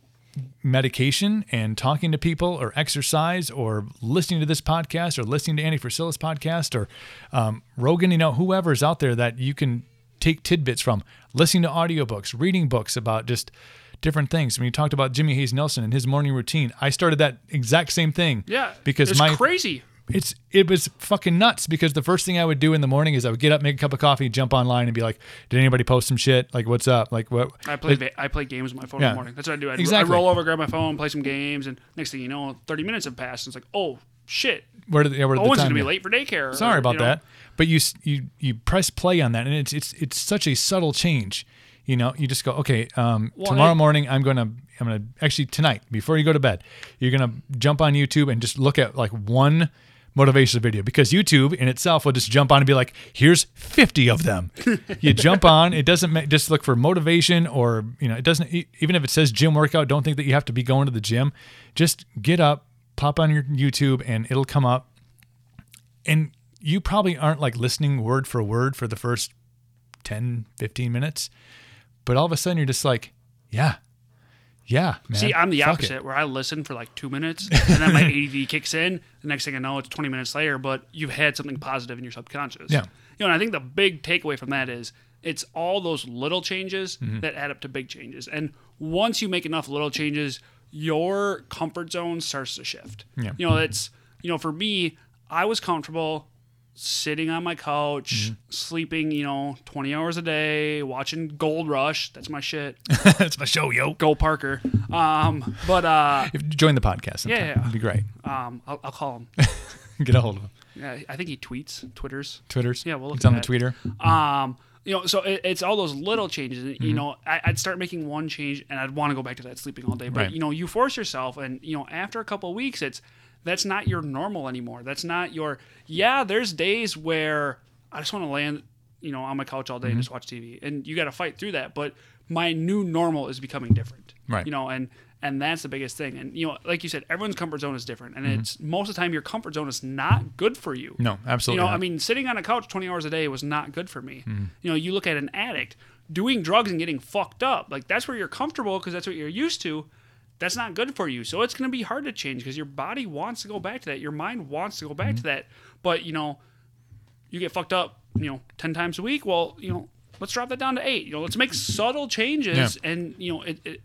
medication and talking to people or exercise or listening to this podcast or listening to Andy Frisella's podcast or Rogan, you know, whoever's out there that you can take tidbits from, listening to audiobooks, reading books about just different things. When you talked about Jimmy Hayes Nelson and his morning routine, I started that exact same thing. Yeah, because it was fucking nuts because the first thing I would do in the morning is I would get up, make a cup of coffee, jump online and be like, did anybody post some shit? Like, what's up? Like, what? I play games with my phone in the morning. That's what I do. Exactly. I roll over, grab my phone, play some games, and next thing you know, 30 minutes have passed, and it's like, oh, shit. Owen's going to be late for daycare. Sorry about that. But you press play on that, and it's such a subtle change. You know, you just go, okay, tomorrow morning tonight, before you go to bed, you're going to jump on YouTube and just look at like one motivational video, because YouTube in itself will just jump on and be like, here's 50 of them. You jump on, it doesn't just look for motivation or, you know, it doesn't, even if it says gym workout, don't think that you have to be going to the gym. Just get up, pop on your YouTube and it'll come up. And you probably aren't like listening word for word for the first 10, 15 minutes. But all of a sudden, you're just like, yeah, man. See, I'm the opposite, where I listen for like 2 minutes, and then my ADD kicks in. The next thing I know, it's 20 minutes later, but you've had something positive in your subconscious. Yeah. You know, and I think the big takeaway from that is it's all those little changes mm-hmm. that add up to big changes. And once you make enough little changes, your comfort zone starts to shift. Yeah. You know, it's, you know, for me, I was comfortable sitting on my couch, mm-hmm. sleeping, you know, 20 hours a day, watching Gold Rush. That's my shit. That's my show, yo. Go Parker. Join the podcast sometime. Yeah. It'd be great. I'll call him. Get a hold of him. Yeah, I think he Twitters. Yeah, we'll look at that. It's on the Twitter. You know, so it's all those little changes. Mm-hmm. You know, I'd start making one change, and I'd want to go back to that sleeping all day. But, right. You know, you force yourself, and, you know, after a couple of weeks, that's not your normal anymore. That's not your... Yeah, there's days where I just want to land, you know, on my couch all day mm-hmm. and just watch TV. And you got to fight through that. But my new normal is becoming different. Right. You know, and that's the biggest thing. And, you know, like you said, everyone's comfort zone is different. And mm-hmm. it's most of the time your comfort zone is not good for you. No, absolutely. You know, I mean, sitting on a couch 20 hours a day was not good for me. Mm-hmm. You know, you look at an addict doing drugs and getting fucked up. Like, that's where you're comfortable because that's what you're used to. That's not good for you. So it's going to be hard to change because your body wants to go back to that. Your mind wants to go back mm-hmm. to that. But, you know, you get fucked up, you know, 10 times a week. Well, you know, let's drop that down to 8. You know, let's make subtle changes. Yeah. And, you know, it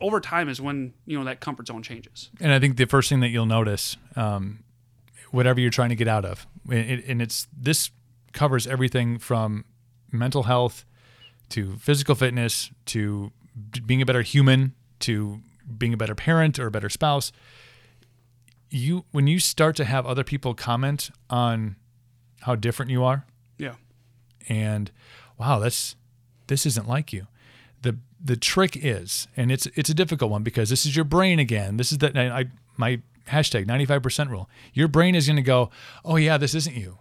over time is when, you know, that comfort zone changes. And I think the first thing that you'll notice, whatever you're trying to get out of, this covers everything from mental health to physical fitness to being a better human to being a better parent or a better spouse. When you start to have other people comment on how different you are, yeah, and wow, this isn't like you. The trick is, and it's a difficult one because this is your brain again. This is my hashtag 95% rule. Your brain is going to go, oh yeah, this isn't you.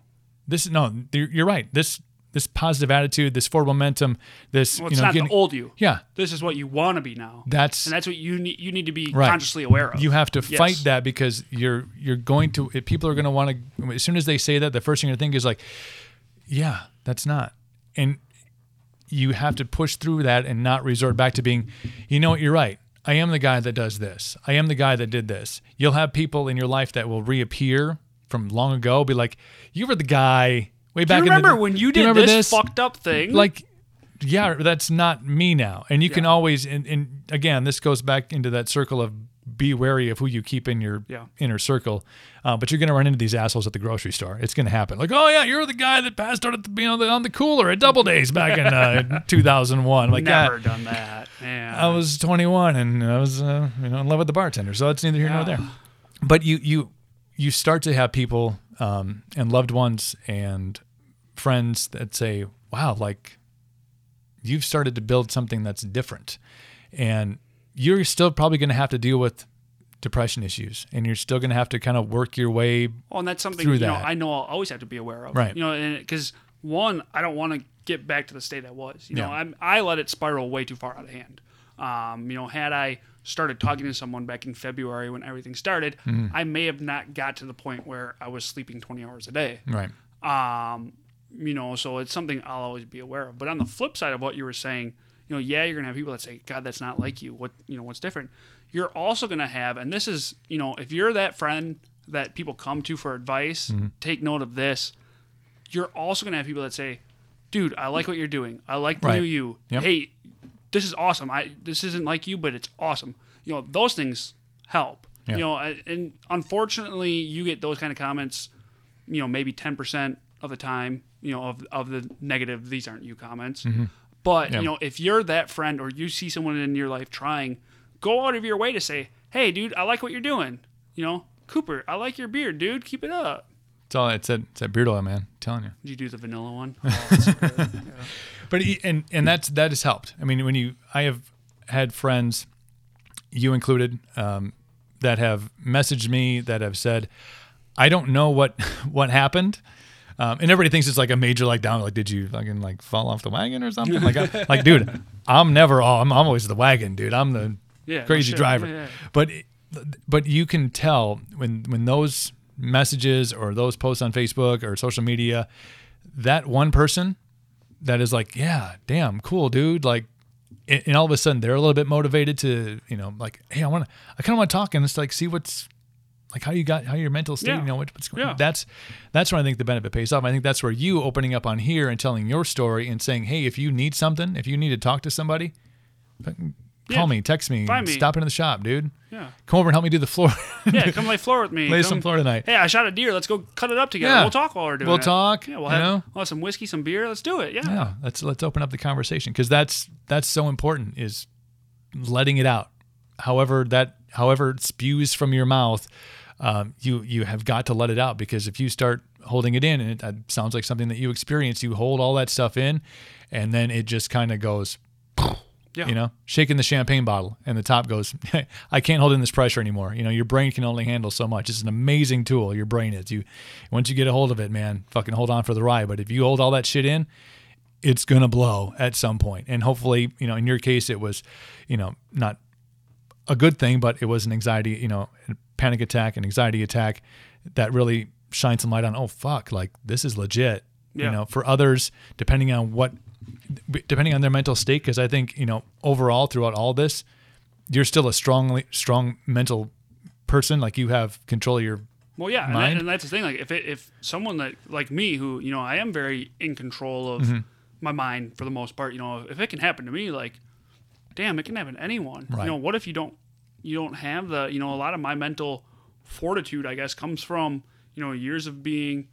You're right. This positive attitude, this forward momentum, this... Well, it's not the old you. Yeah. This is what you want to be now. And that's what you need to be right. Consciously aware of. You have to fight that because you're going to... People are going to want to... As soon as they say that, the first thing you're going to think is like, yeah, that's not. And you have to push through that and not resort back to being, you know what, you're right. I am the guy that does this. I am the guy that did this. You'll have people in your life that will reappear from long ago, be like, you were the guy... Way back. Do you remember when you did this fucked up thing? Like, yeah, that's not me now. And you can always, and again, this goes back into that circle of be wary of who you keep in your inner circle. But you're going to run into these assholes at the grocery store. It's going to happen. Like, oh yeah, you're the guy that passed out at the, you know, on the cooler at Double Days back in 2001. Like, never done that. Man. I was 21 and I was in love with the bartender. So it's neither here nor there. But you start to have people and loved ones and friends that say, wow, like you've started to build something that's different. And you're still probably going to have to deal with depression issues, and you're still going to have to kind of work your way through that. Oh, and that's something I know I'll always have to be aware of. Right. You know, because one, I don't want to get back to the state I was. You know, I let it spiral way too far out of hand. Had I started talking to someone back in February when everything started, I may have not got to the point where I was sleeping 20 hours a day. Right. So it's something I'll always be aware of. But on the flip side of what you were saying, you're going to have people that say, God, that's not like you. What's different? You're also going to have, and this is, if you're that friend that people come to for advice, take note of this. You're also going to have people that say, dude, I like what you're doing. I like the new you. Yep. Hey, this is awesome. This isn't like you, but it's awesome. Those things help. Yeah. And unfortunately, you get those kind of comments, maybe 10% of the time, of the negative, these aren't you comments. Mm-hmm. But, if you're that friend or you see someone in your life trying, go out of your way to say, hey, dude, I like what you're doing. Cooper, I like your beard, dude. Keep it up. It's that beard oil, man. I'm telling you. Did you do the vanilla one? Oh, that's good. Yeah. But, that has helped. I mean, I have had friends, you included, that have messaged me that have said, I don't know what happened. And everybody thinks it's like a major like down. Like, did you fucking like fall off the wagon or something? Like, dude, I'm always the wagon, dude. I'm the crazy driver. Yeah. But you can tell when those messages or those posts on Facebook or social media, that one person that is like, yeah, damn, cool, dude. Like, and all of a sudden they're a little bit motivated to, like, hey, I kind of want to talk and just like see what's. Like how your mental state, what's going on. Yeah. That's when I think the benefit pays off. I think that's where you opening up on here and telling your story and saying, hey, if you need something, if you need to talk to somebody, call me, text me, stop into the shop, dude. Yeah. Come over and help me do the floor. Yeah, come lay floor with me. Lay some floor tonight. Hey, I shot a deer. Let's go cut it up together. Yeah. We'll talk while we're doing it. We'll talk. Yeah, we'll have some whiskey, some beer. Let's do it. Yeah. Yeah. Let's open up the conversation because that's so important is letting it out. However it spews from your mouth, you have got to let it out because if you start holding it in, and it sounds like something that you experience, you hold all that stuff in, and then it just kind of goes, shaking the champagne bottle, and the top goes, I can't hold in this pressure anymore. Your brain can only handle so much. It's an amazing tool. Your brain is. Once you get a hold of it, man, fucking hold on for the ride. But if you hold all that shit in, it's gonna blow at some point. And hopefully, in your case, it was, not a good thing, but it was an anxiety, panic attack, an anxiety attack that really shined some light on, oh fuck, like this is legit, for others, depending on their mental state. Cause I think, overall throughout all this, you're still a strong mental person. Like you have control of your mind. And that's the thing. Like if someone like me who, I am very in control of my mind for the most part, if it can happen to me, like, damn, it can happen to anyone. Right. What if you don't have the, a lot of my mental fortitude, I guess, comes from, years of being,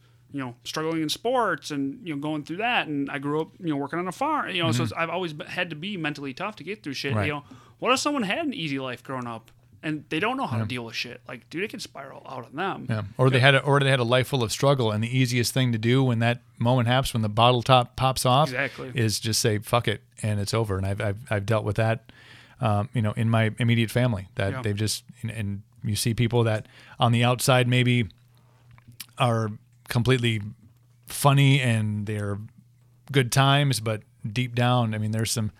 struggling in sports and, going through that. And I grew up, working on a farm, so I've always had to be mentally tough to get through shit. Right. What if someone had an easy life growing up and they don't know how to deal with shit? Like, dude, it can spiral out on them. Yeah. Or they had a life full of struggle. And the easiest thing to do when that moment happens, when the bottle top pops off is just say, fuck it. And it's over. And I've dealt with that, in my immediate family that they've just, and you see people that on the outside maybe are completely funny and they're good times, but deep down, I mean, there's some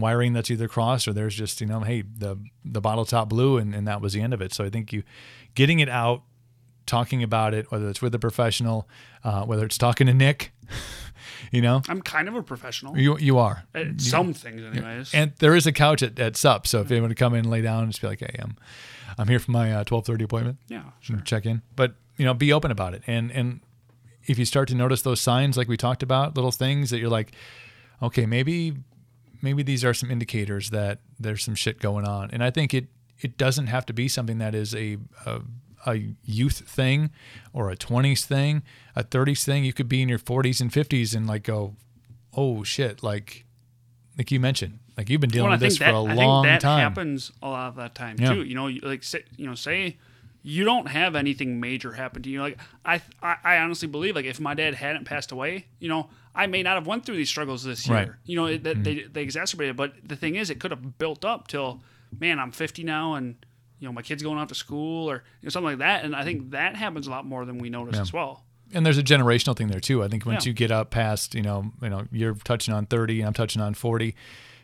wiring that's either crossed or there's just, hey, the bottle top blew and that was the end of it. So I think you getting it out, talking about it, whether it's with a professional, whether it's talking to Nick, I'm kind of a professional. You are. At some things anyways. And there is a couch at SUPS, so if anyone would come in and lay down and just be like, hey, I'm here for my 12:30 appointment. Yeah, sure. Check in. But, be open about it. And if you start to notice those signs like we talked about, little things that you're like, okay, maybe these are some indicators that there's some shit going on. And I think it doesn't have to be something that is a youth thing or a 20s thing, a 30s thing. You could be in your 40s and 50s and like go, oh shit, like you mentioned, like you've been dealing with this for a long time. I think that happens a lot of that time too. You know, like say you don't have anything major happen to you. Like I honestly believe, like if my dad hadn't passed away, you know, I may not have went through these struggles this year. Right. You know, they exacerbated. But the thing is, it could have built up till, man, I'm 50 now, and you know, my kid's going off to school or something like that. And I think that happens a lot more than we notice as well. And there's a generational thing there too. I think once you get up past, you know, you're touching on 30, and I'm touching on 40.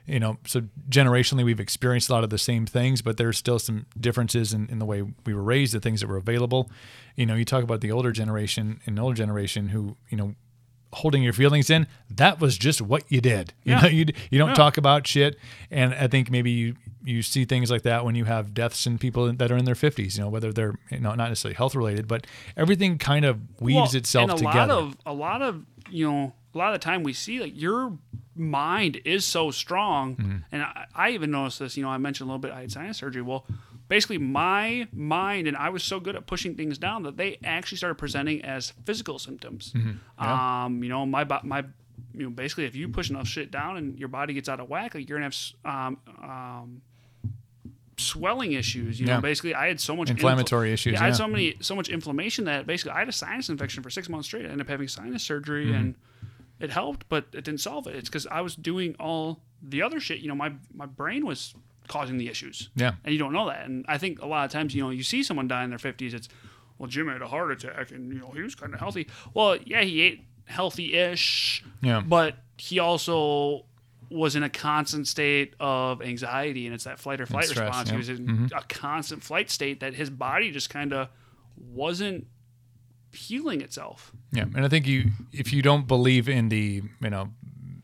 You know, so generationally we've experienced a lot of the same things, but there's still some differences in the way we were raised, the things that were available. You know, you talk about the older generation who, you know, holding your feelings in, that was just what you did. You know, you don't talk about shit. And I think maybe you see things like that when you have deaths in people that are in their 50s, you know, whether they're, you know, not necessarily health related, but everything kind of weaves itself together. A lot of, you know, a lot of the time we see like your mind is so strong. Mm-hmm. And I even noticed this, you know, I mentioned a little bit, I had sinus surgery. Well, basically my mind, and I was so good at pushing things down that they actually started presenting as physical symptoms. Mm-hmm. Yeah. You know, my basically if you push enough shit down and your body gets out of whack, like you're going to have, swelling issues, you know, basically I had so much inflammatory issues. I had so much inflammation that basically I had a sinus infection for 6 months straight. I ended up having sinus surgery, and it helped, but it didn't solve it. It's because I was doing all the other shit. You know, my brain was causing the issues. Yeah. And you don't know that. And I think a lot of times, you know, you see someone die in their 50s, it's, well, Jim had a heart attack and, you know, he was kind of healthy. Well, yeah, he ate healthy-ish. Yeah. But he also was in a constant state of anxiety, and it's that flight or flight response. Yeah. He was in a constant flight state that his body just kind of wasn't healing itself. Yeah. And I think if you don't believe in the, you know,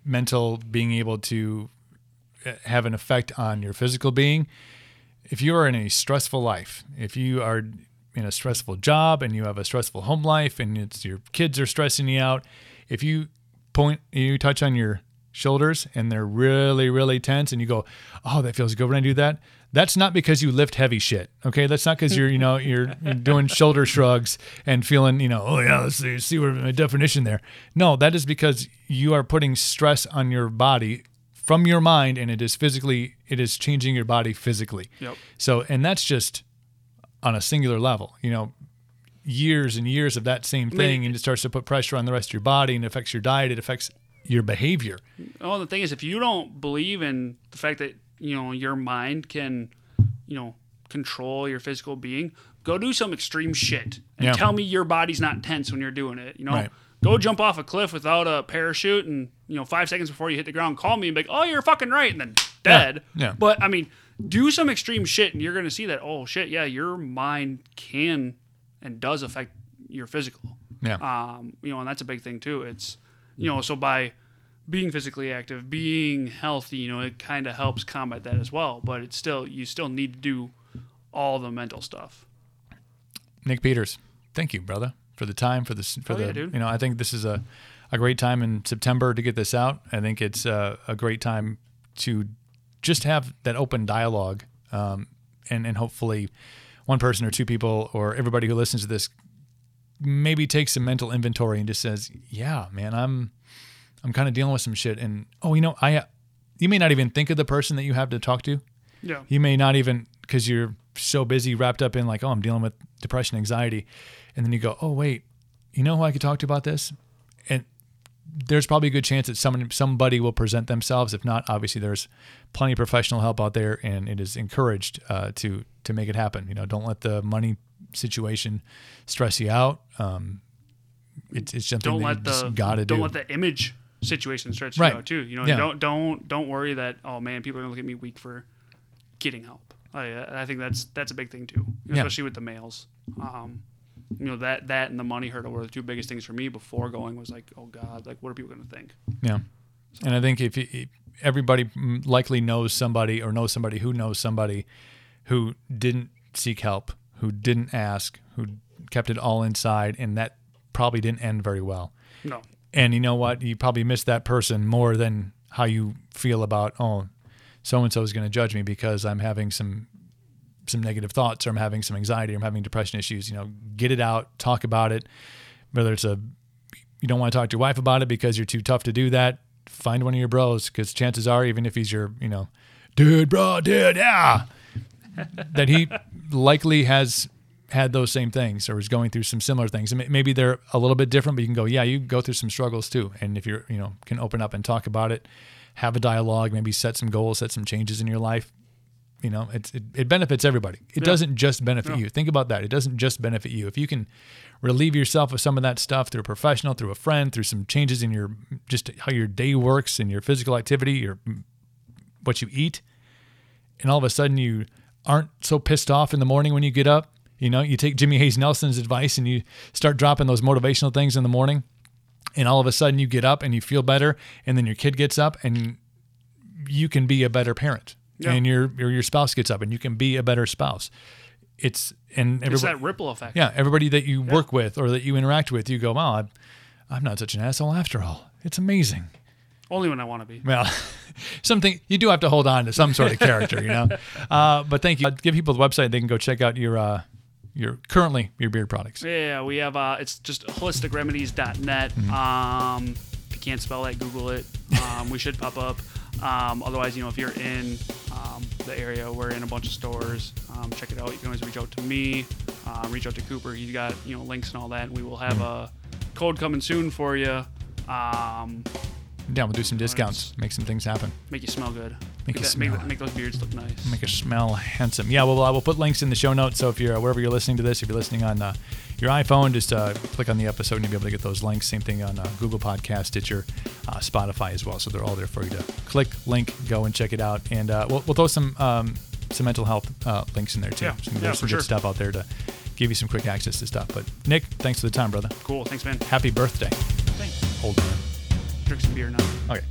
mental being able to have an effect on your physical being, if you are in a stressful life, if you are in a stressful job and you have a stressful home life and it's your kids are stressing you out, if you touch on your shoulders and they're really, really tense and you go, oh, that feels good when I do that. That's not because you lift heavy shit. Okay. That's not because you're doing shoulder shrugs and feeling, you know, oh yeah, let's see where my definition there. No, that is because you are putting stress on your body from your mind, and it is changing your body physically. Yep. So, and that's just on a singular level, you know, years and years of that same thing. And it starts to put pressure on the rest of your body, and it affects your diet. It affects your behavior. Oh, the thing is, if you don't believe in the fact that, you know, your mind can, you know, control your physical being, go do some extreme shit and tell me your body's not tense when you're doing it. You know, go jump off a cliff without a parachute and, you know, 5 seconds before you hit the ground, call me and be like, oh, you're fucking right. And then dead. Yeah. Yeah. But I mean, do some extreme shit and you're going to see that, oh shit, yeah, your mind can and does affect your physical. Yeah. You know, and that's a big thing too. It's, you know, so by being physically active, being healthy, you know, it kind of helps combat that as well. But it's still, you still need to do all the mental stuff. Nick Peters, thank you, brother, for the time, for this, you know, I think this is a great time in September to get this out. I think it's a great time to just have that open dialogue, and hopefully one person or two people or everybody who listens to this maybe takes some mental inventory and just says, yeah, man, I'm kind of dealing with some shit. And, oh, you know, you may not even think of the person that you have to talk to. Yeah. You may not even, because you're so busy wrapped up in like, oh, I'm dealing with depression, anxiety. And then you go, oh, wait, you know who I could talk to about this? And there's probably a good chance that somebody will present themselves. If not, obviously there's plenty of professional help out there, and it is encouraged to make it happen. You know, don't let the money situation stress you out. It's something that you just gotta do. Don't let the image situation stress you out too. You know, don't worry that, oh man, people are gonna look at me weak for getting help. I think that's a big thing too, you know, especially with the males. You know, that and the money hurdle were the two biggest things for me before going was like, oh God, like what are people gonna think? Yeah, so. And I think if everybody likely knows somebody or knows somebody who didn't seek help, who didn't ask, who kept it all inside, and that probably didn't end very well. No. And you know what? You probably missed that person more than how you feel about, oh, so-and-so is going to judge me because I'm having some negative thoughts, or I'm having some anxiety, or I'm having depression issues. You know, get it out, talk about it. Whether it's you don't want to talk to your wife about it because you're too tough to do that, find one of your bros, because chances are, even if he's your, you know, dude, yeah, that he likely has had those same things or is going through some similar things. And maybe they're a little bit different, but you can go, yeah, you go through some struggles too. And if you're, you know, can open up and talk about it, have a dialogue, maybe set some goals, set some changes in your life. You know, it benefits everybody. It doesn't just benefit you. Think about that. It doesn't just benefit you. If you can relieve yourself of some of that stuff through a professional, through a friend, through some changes in your, just how your day works and your physical activity, your, what you eat, and all of a sudden you aren't so pissed off in the morning when you get up. You know, you take Jimmy Hayes Nelson's advice and you start dropping those motivational things in the morning, and all of a sudden you get up and you feel better, and then your kid gets up and you can be a better parent. Yeah. And your spouse gets up and you can be a better spouse. It's that ripple effect. Yeah. Everybody that you work with or that you interact with, you go, wow, I'm not such an asshole after all. It's amazing. Only when I want to be. Well, something you do have to hold on to some sort of character, you know? But thank you. I'll give people the website. They can go check out your beard products. Yeah. We have, it's just holisticremedies.net. Mm-hmm. If you can't spell that, Google it. We should pop up. Otherwise, you know, if you're in the area, we're in a bunch of stores. Check it out. You can always reach out to me, reach out to Cooper. He's got, you know, links and all that. And we will have a code coming soon for you. Yeah, we'll do some discounts, make some things happen. Make you smell good. Make those beards look nice. Make it smell handsome. Yeah, well, I will put links in the show notes. So if you're wherever you're listening to this, if you're listening on your iPhone, just click on the episode and you'll be able to get those links. Same thing on Google Podcast, Stitcher, Spotify as well. So they're all there for you to click, link, go and check it out. And we'll throw some mental health links in there too. Yeah, so there's some good stuff out there to give you some quick access to stuff. But Nick, thanks for the time, brother. Cool. Thanks, man. Happy birthday. Thanks. Old man. Drink some beer now. Okay.